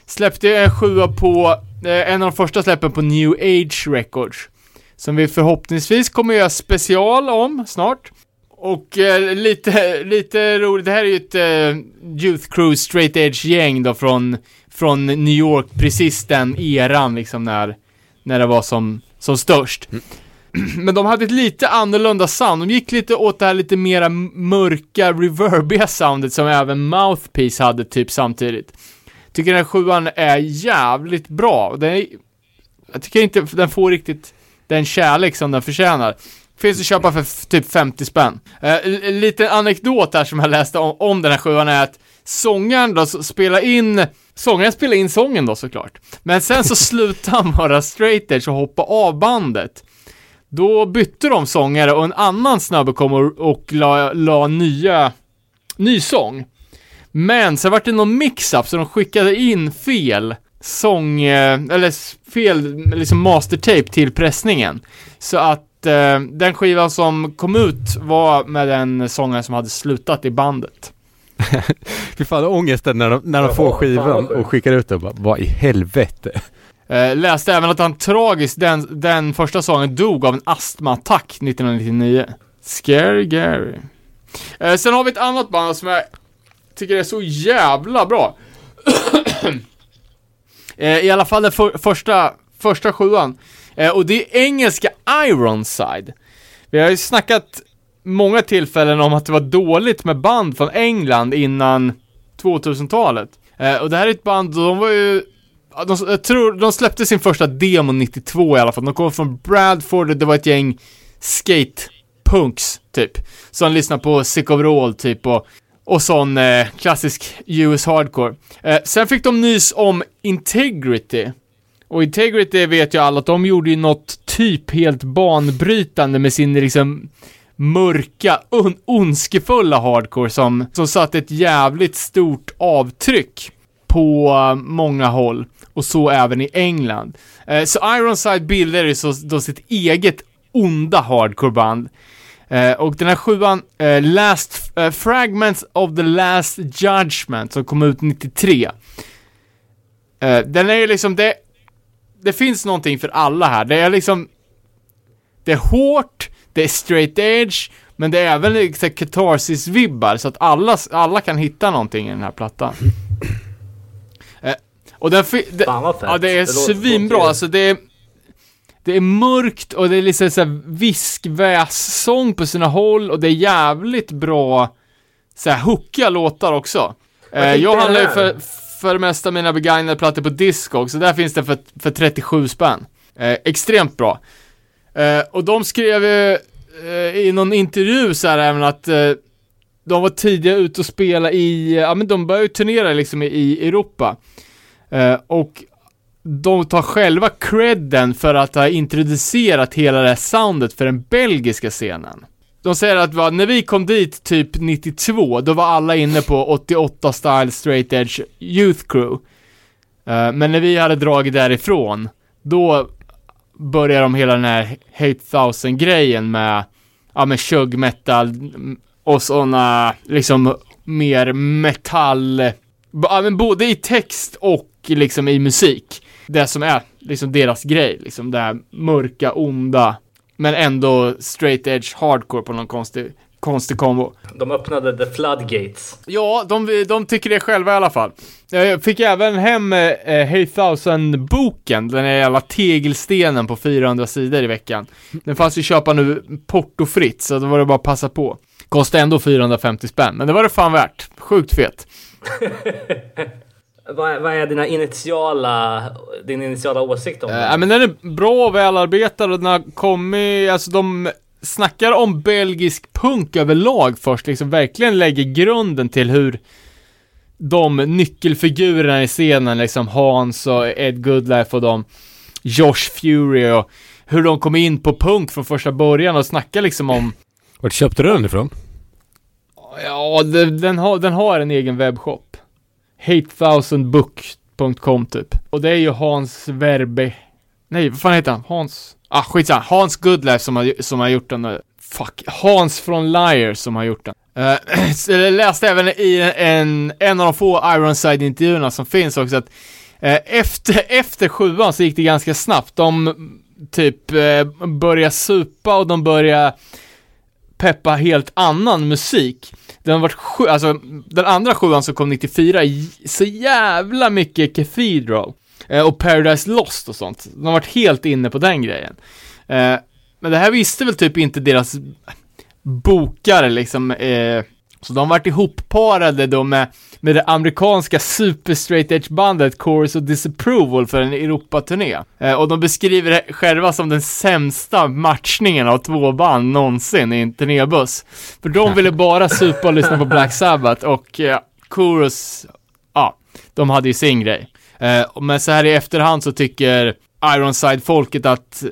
Släppte en 7 på en av de första släppen på New Age Records, som vi förhoppningsvis kommer göra special om snart. Och lite roligt, det här är ju ett Youth Crew Straight Edge gäng då från New York, precis den eran liksom när det var som störst. Men de hade ett lite annorlunda sound. De gick lite åt det här lite mera mörka reverbiga soundet som även Mouthpiece hade typ samtidigt. Tycker den här 7:an är jävligt bra. Jag tycker inte den får riktigt den kärlek som den förtjänar. Finns att köpa för typ 50 spänn. Liten anekdot här som jag läste om den här 7:an är att sångaren spelar in sången då såklart. Men sen så slutade han vara straight edge och hoppa av bandet. Då bytte de sångare och en annan snubbe kom och la ny sång. Men så var det någon mix-up så de skickade in fel sång eller fel liksom mastertape till pressningen. Så att den skivan som kom ut var med den sångaren som hade slutat i bandet. Fy fan, ångesten när de får skivan och skickar ut den. Vad i helvete? Läste även att han tragiskt den första sången dog av en astmaattack 1999. Scary Gary. Sen har vi ett annat band som jag tycker är så jävla bra. I alla fall den första sjuan. Och det är engelska Ironside. Vi har ju snackat många tillfällen om att det var dåligt med band från England innan 2000-talet. Och det här är ett band, de var ju... jag tror de släppte sin första demo 92 i alla fall. De kom från Bradford och det var ett gäng skatepunks typ. Som lyssnade på Sick of Roll typ och sån klassisk US hardcore. Sen fick de nys om Integrity. Och Integrity vet ju alla att de gjorde ju något typ helt banbrytande med sin liksom mörka, ondskefulla hardcore som satt ett jävligt stort avtryck på många håll. Och så även i England. Så Ironside bildade ju då sitt eget onda hardcoreband. Och den här sjuan, Fragments of the Last Judgment, som kom ut 93. Den är ju liksom... Det finns någonting för alla här. Det är liksom... Det är hårt. Det är straight edge. Men det är även liksom katarsis-vibbar. Så att alla kan hitta någonting i den här plattan. Och det är svinbra. Alltså det är mörkt och det är liksom så här viskväs-sång på sina håll. Och det är jävligt bra så här hookiga låtar också. Jag handlar ju för det mesta mina begagnade plattor på Discogs. Så där finns det för 37 spänn. Extremt bra. Och de skrev i någon intervju så här även att... de var tidigare ute och spela i... Ja, men de började turnera liksom i Europa. Och de tar själva credden för att ha introducerat hela det här soundet för den belgiska scenen. De säger att när vi kom dit typ 92, då var alla inne på 88-style straight edge youth crew. Men när vi hade dragit därifrån, då började de hela den här 8000-grejen med... Ja, med chug metal... Och såna liksom mer metall, både i text och liksom i musik. Det som är liksom deras grej, liksom det här mörka, onda, men ändå straight edge hardcore på någon konstig kombo. De öppnade the floodgates. Ja, de tycker det själva i alla fall. Jag fick även hem 8000-boken, den här jävla tegelstenen på 400 sidor i veckan. Den fanns ju köpa nu portofritt, så då var det bara att passa på. Kostade ändå 450 spänn, men det var det fan värt. Sjukt fet. Vad är din initiala åsikt om det? Men den är bra och välarbetad. Den har kommit, alltså de snackar om belgisk punk överlag först. Liksom verkligen lägger grunden till hur de nyckelfigurerna i scenen, liksom Hans och Ed Goodlife och de Josh Fury, och hur de kom in på punk från första början och snackar liksom om... Vart köpte du den ifrån? Ja, den har en egen webbshop. 8000book.com typ. Och det är ju Hans Verbe... Nej, vad fan heter han? Hans... Ah, skitsamma. Hans Goodlife som har gjort den. Fuck. Hans från Liar som har gjort den. Jag läste även i en av de få Ironside-intervjuerna som finns också att efter sjuan så gick det ganska snabbt. De typ började supa och de började... peppa helt annan musik. Den andra sjuan som kom 94 så jävla mycket Cathedral och Paradise Lost och sånt. De har varit helt inne på den grejen. Men det här visste väl typ inte deras bokare liksom. Så de har varit ihopparade då med det amerikanska super straight edge bandet Chorus of Disapproval för en Europa-turné. Och de beskriver det själva som den sämsta matchningen av två band någonsin i en turnébuss. För de ville bara supa och lyssna på Black Sabbath. Och Chorus, ja, de hade ju sin grej. Men så här i efterhand så tycker Ironside-folket att...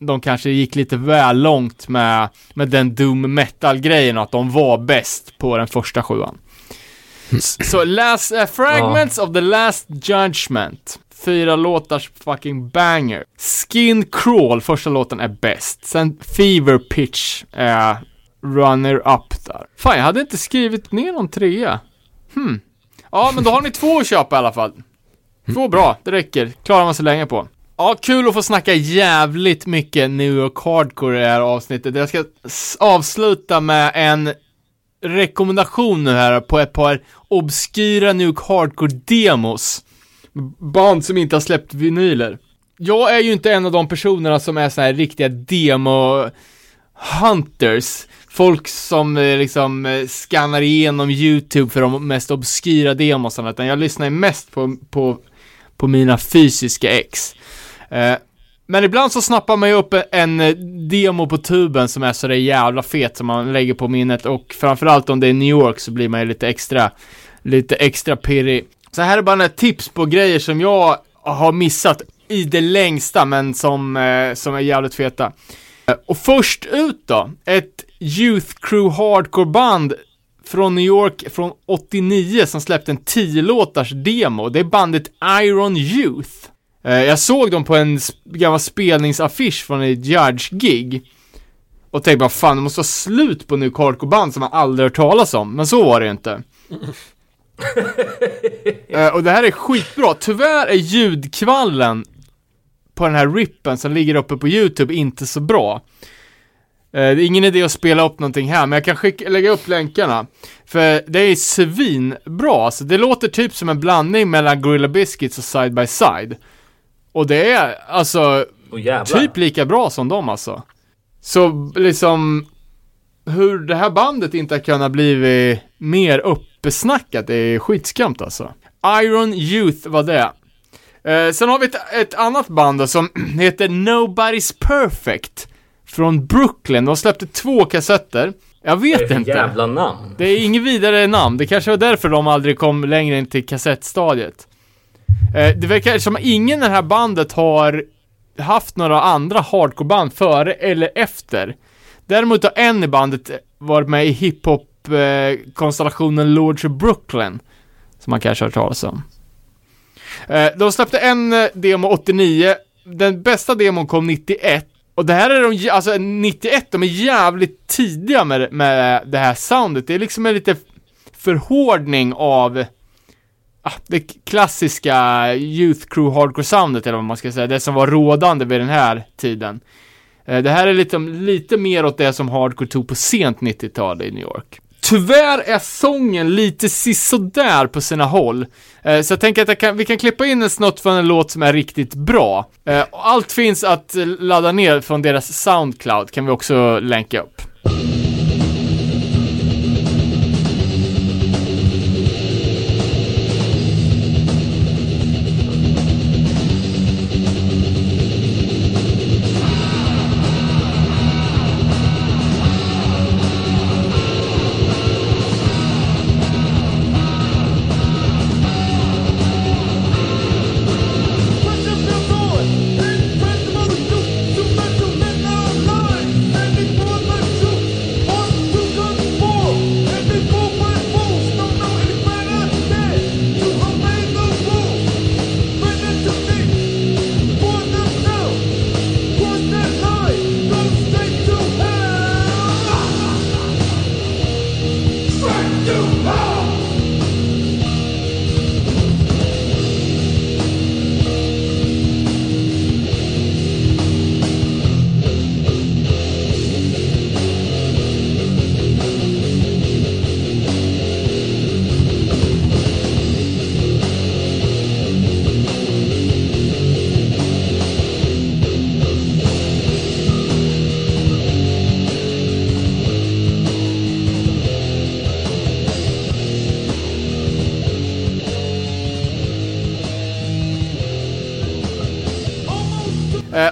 de kanske gick lite väl långt med den doom metal-grejen, att de var bäst på den första sjuan. Så last, Fragments of the Last Judgment. 4 låtars fucking banger. Skin Crawl, första låten, är bäst. Sen Fever Pitch är runner-up där. Fan, jag hade inte skrivit ner någon trea. Ja, men då har ni 2 att köpa i alla fall. 2 bra, det räcker. Klarar man så länge på. Ja, kul att få snacka jävligt mycket New York Hardcore i det här avsnittet. Jag ska avsluta med en rekommendation nu här på ett par obskyra New York Hardcore-demos. Band som inte har släppt vinyler. Jag är ju inte en av de personerna som är så här riktiga demo-hunters. Folk som liksom skannar igenom YouTube för de mest obskyra demosarna. Utan jag lyssnar mest på mina fysiska ex. Men ibland så snappar man ju upp en demo på tuben som är så där jävla fet som man lägger på minnet. Och framförallt om det är New York så blir man ju lite extra pirrig. Så här är bara några tips på grejer som jag har missat i det längsta men som är jävligt feta. Och först ut då, ett Youth Crew Hardcore band från New York från 89 som släppte en 10-låtars demo. Det är bandet Iron Youth. Jag såg dem på en gammal spelningsaffisch från ett Judge-gig. Och tänkte bara, fan, det måste vara slut på nu hardcore-band som man aldrig hört talas om. Men så var det ju inte. Och det här är skitbra. Tyvärr är ljudkvallen på den här rippen som ligger uppe på YouTube inte så bra. Det är ingen idé att spela upp någonting här, men jag kan lägga upp länkarna. För det är svinbra. Alltså, det låter typ som en blandning mellan Gorilla Biscuits och Side by Side. Och det är alltså typ lika bra som dem alltså. Så liksom hur det här bandet inte har kunnat bli mer uppesnackat är skitskämt alltså. Iron Youth var det. Sen har vi ett annat band då, som heter Nobody's Perfect från Brooklyn. De släppte 2 kassetter. Jag vet inte. Jävla namn. Det är inget vidare namn. Det kanske var därför de aldrig kom längre in till kassettstadiet. Det verkar som ingen i det här bandet har haft några andra hardcore-band före eller efter. Däremot har en i bandet varit med i hiphop-konstellationen Lords of Brooklyn, som man kanske har hört talas om. De släppte en demo 89. Den bästa demon kom 91. Och det här är de, alltså 91, de är jävligt tidiga med det här soundet. Det är liksom en lite förhårdning av det klassiska Youth Crew Hardcore soundet, eller vad man ska säga. Det som var rådande vid den här tiden. Det här är lite mer åt det som hardcore tog på sent 90-tal i New York. Tyvärr är sången lite sisådär på sina håll. Så jag tänker att vi kan klippa in en snutt från en låt som är riktigt bra. Allt finns att ladda ner från deras SoundCloud, kan vi också länka upp.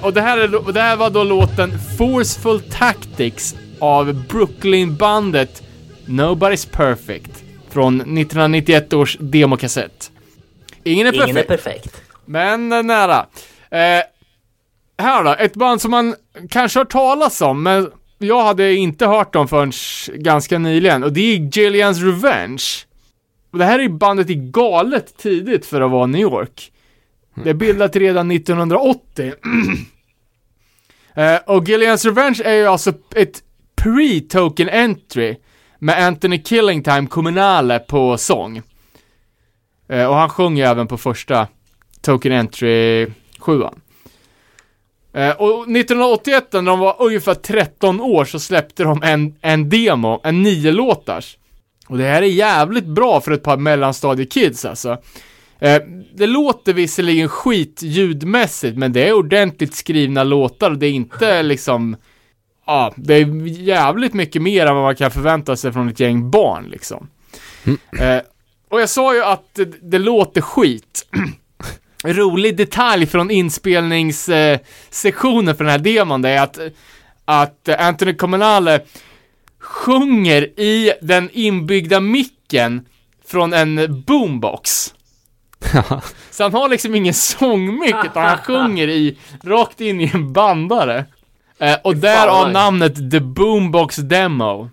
Och det här var då låten Forceful Tactics av Brooklyn-bandet Nobody's Perfect från 1991 års demokassett. Ingen är perfekt. Men nära. Här då, ett band som man kanske har talas om, men jag hade inte hört om förrän ganska nyligen. Och det är Jillian's Revenge. Och det här är bandet i galet tidigt för att vara New York. Det är bildat redan 1980. Och Jillian's Revenge är ju alltså ett pre-token entry med Anthony Killingtime Communale på sång. Och han sjunger även på första token entry 7. Och 1981 när de var ungefär 13 år så släppte de en demo, en 9-låtars. Och det här är jävligt bra för ett par mellanstadiekids alltså. Det låter visserligen skitljudmässigt, men det är ordentligt skrivna låtar och det är inte liksom... Ja, det är jävligt mycket mer än vad man kan förvänta sig från ett gäng barn liksom. Och jag sa ju att det låter skit. Rolig detalj från inspelningssektionen för den här demon är att Anthony Cominale sjunger i den inbyggda micken från en boombox. Så han har liksom ingen sångmick utan han sjunger rakt in i en bandare. Och därav namnet The Boombox Demo.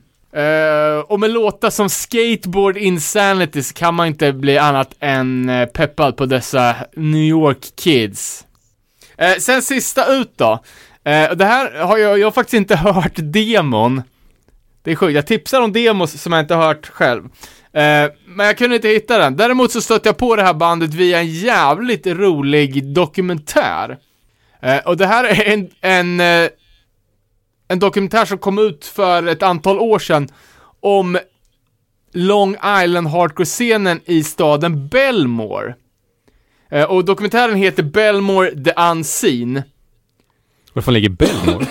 Och med låtar som Skateboard Insanity så kan man inte bli annat än peppad på dessa New York kids. Sen sista ut då. Det här har jag har faktiskt inte hört demon. Det är sjukt, jag tipsar om demos som jag inte hört själv. Men jag kunde inte hitta den. Däremot så stötte jag på det här bandet via en jävligt rolig dokumentär. Och det här är en dokumentär som kom ut för ett antal år sedan om Long Island hardcore-scenen i staden Belmore. Och dokumentären heter Belmore The Unseen. Varför ligger Belmore?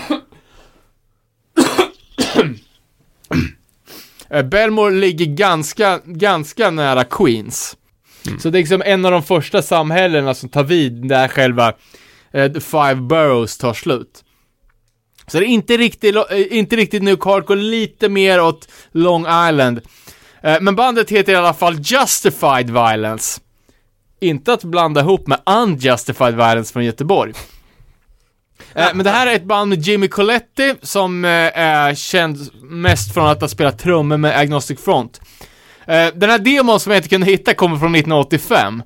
Belmore ligger ganska nära Queens. Mm. Så det är liksom en av de första samhällena som tar vid där själva The Five Boroughs tar slut. Så det är inte riktigt nu hardcore, lite mer åt Long Island. Men bandet heter i alla fall Justified Violence. Inte att blanda ihop med Unjustified Violence från Göteborg. Men det här är ett band med Jimmy Colletti som är känd mest från att ha spelat trummor med Agnostic Front. Den här demon som jag inte kunde hitta kommer från 1985.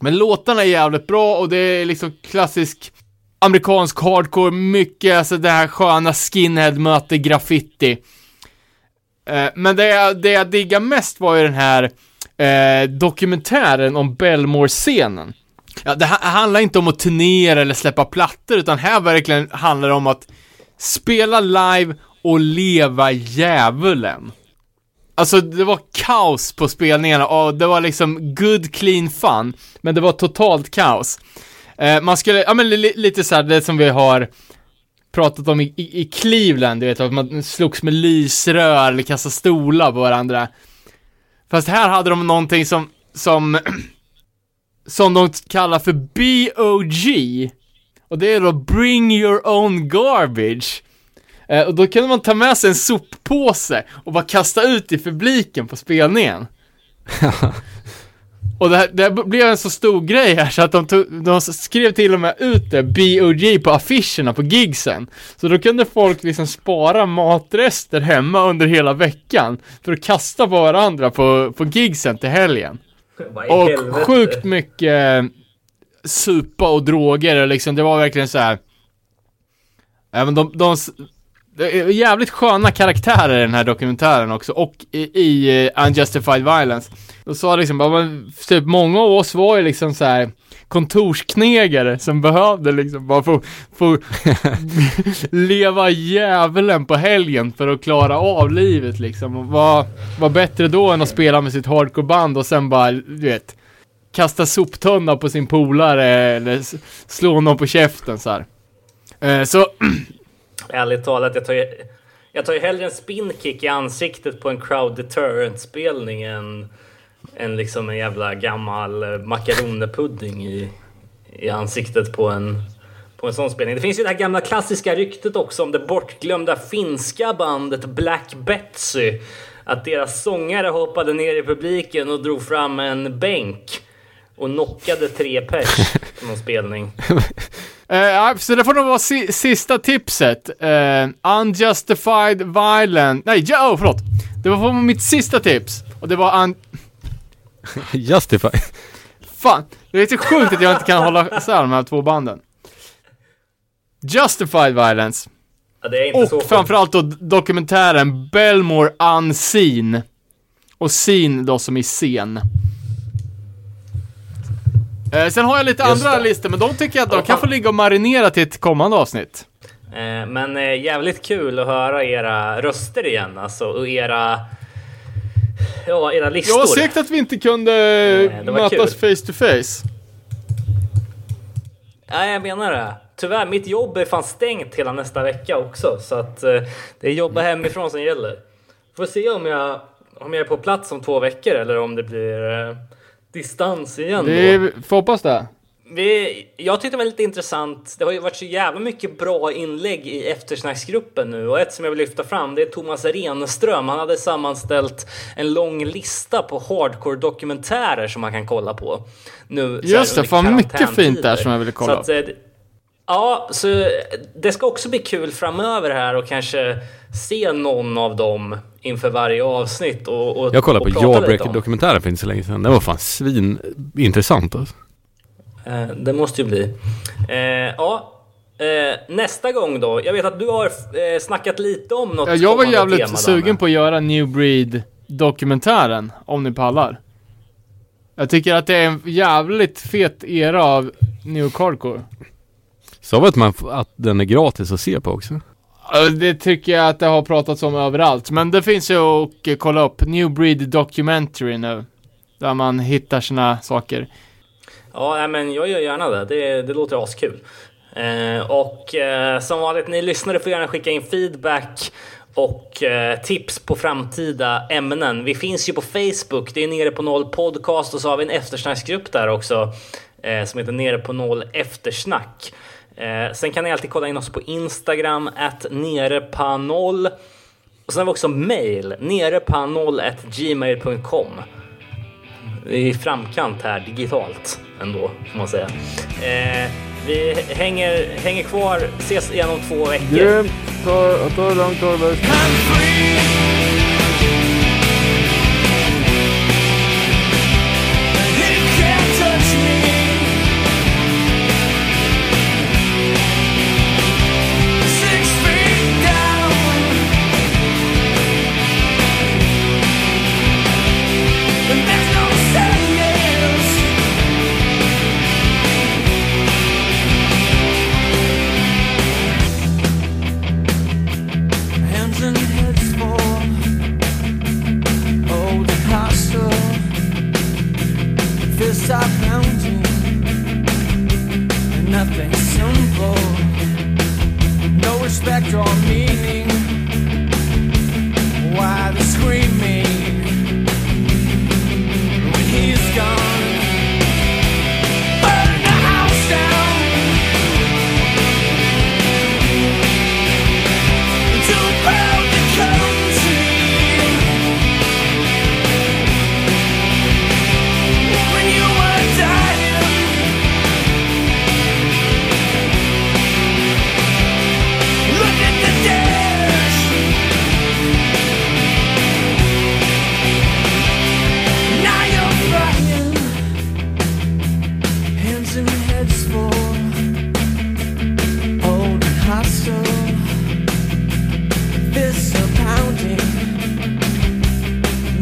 Men låtarna är jävligt bra och det är liksom klassisk amerikansk hardcore, mycket alltså det här sköna skinhead möter graffiti. Men det jag diggar mest var ju den här dokumentären om Belmore-scenen. Ja, det handlar inte om att turnera eller släppa plattor, utan här verkligen handlar det om att spela live och leva djävulen. Alltså det var kaos på spelningarna och det var liksom good clean fun, men det var totalt kaos. Man skulle, ja men lite så här, det som vi har pratat om i Cleveland, du vet, att man slogs med lysrör eller kastade stolar på varandra. Fast här hade de någonting som de kallar för BOG. Och det är då Bring Your Own Garbage. Och då kunde man ta med sig en soppåse och bara kasta ut i publiken på spelningen. Och det här blev en så stor grej här så att de skrev till och med ut det, BOG, på affischerna på gigsen. Så då kunde folk liksom spara matrester hemma under hela veckan för att kasta på varandra på gigsen till helgen. Och helvete. Sjukt mycket supa och droger och liksom, det var verkligen så här. Även det är jävligt sköna karaktärer i den här dokumentären också. Och i Unjustified Violence då sa liksom bara, typ många av oss var ju liksom så här kontorsknegare som behövde liksom bara få leva djävulen på helgen för att klara av livet liksom. Och var bättre då än att spela med sitt hardcoreband och sen bara, du vet, kasta soptunna på sin polare eller slå någon på käften så här. Så ärligt talat, jag tar ju hellre en spinkick i ansiktet på en crowd deterrent-spelning än liksom en jävla gammal makaronepudding i ansiktet på en sån spelning. Det finns ju det här gamla klassiska ryktet också om det bortglömda finska bandet Black Betsy, att deras sångare hoppade ner i publiken och drog fram en bänk och knockade 3 pers på någon spelning. Så det får nog vara sista tipset. Unjustified Violence. Nej, förlåt. Det var mitt sista tips. Och det var Justified. Fan, det är så sjukt att jag inte kan hålla isär de här två banden. Justified Violence. Ja, det är inte och så framförallt då dokumentären Belmore Unseen. Och scene då som i scen. Sen har jag lite andra listor, men de tycker jag att de kan få ligga och marinera till ett kommande avsnitt. Men jävligt kul att höra era röster igen, alltså, och era... Ja, era listor. Jag var säkert att vi inte kunde mötas face to face. Nej, jag menar det. Tyvärr, mitt jobb är fan stängt hela nästa vecka också. Så att det är jobba hemifrån som gäller. Får se om jag är på plats om 2 veckor eller om det blir distans igen. Vi får hoppas det. Jag tyckte det var lite intressant. Det har ju varit så jävla mycket bra inlägg i eftersnacksgruppen nu. Och ett som jag vill lyfta fram, det är Thomas Renström. Han hade sammanställt en lång lista på hardcore-dokumentärer som man kan kolla på nu. Just det, fan mycket fint där som jag ville kolla. Så att, ja, så det ska också bli kul framöver här och kanske se någon av dem inför varje avsnitt och jag kollade på Jawbreaker-dokumentären för inte så länge sedan. Det var fan svinintressant alltså. Det måste ju bli. Nästa gång då. Jag vet att du har snackat lite om något. Jag var jävligt sugen på att göra New Breed-dokumentären, om ni pallar. Jag tycker att det är en jävligt fet era av New Hardcore. Så vet man att den är gratis att se på också. Det tycker jag att det har pratats om överallt. Men det finns ju att kolla upp New Breed Documentary nu, där man hittar sina saker. Ja, men jag gör gärna det. Det låter askul. Som vanligt, ni lyssnare får gärna skicka in feedback och tips på framtida ämnen. Vi finns ju på Facebook. Det är Nere på Noll Podcast, och så har vi en eftersnacksgrupp där också som heter Nere på Noll Eftersnack. Sen kan ni alltid kolla in oss på Instagram @nerepanoll. Och sen har vi också mail nerepanoll@gmail.com. I framkant här digitalt ändå, får man säga. Vi hänger kvar, ses igen om 2 veckor. Grymt, ta det långt, ta det bäst. Respect or meaning, why the screaming when he's gone? Burn the house down to build the country when you were dying.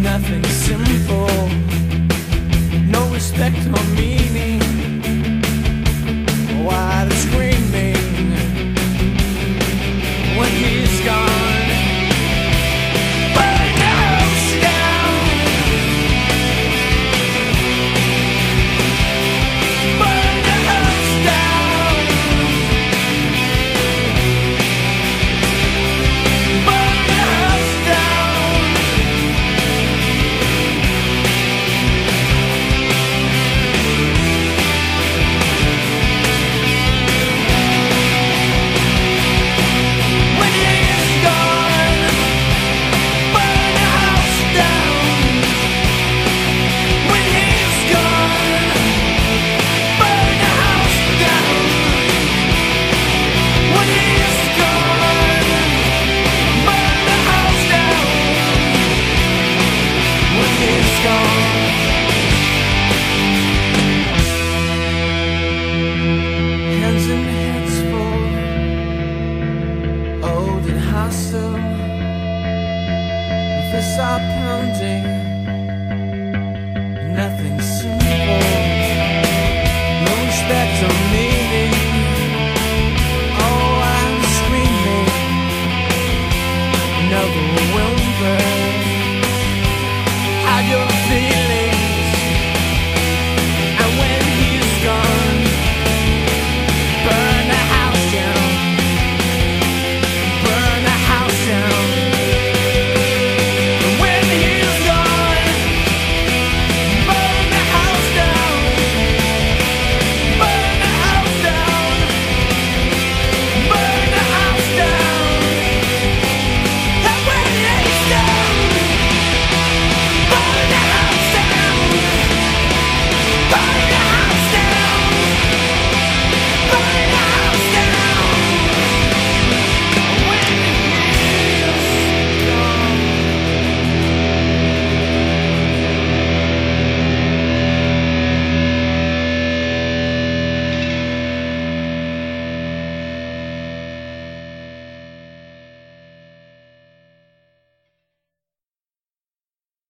Nothing simple, no respect or meaning, why the screaming when he's gone? Burn the house down, burn the house down, burn the house down. Nothing simple. respect to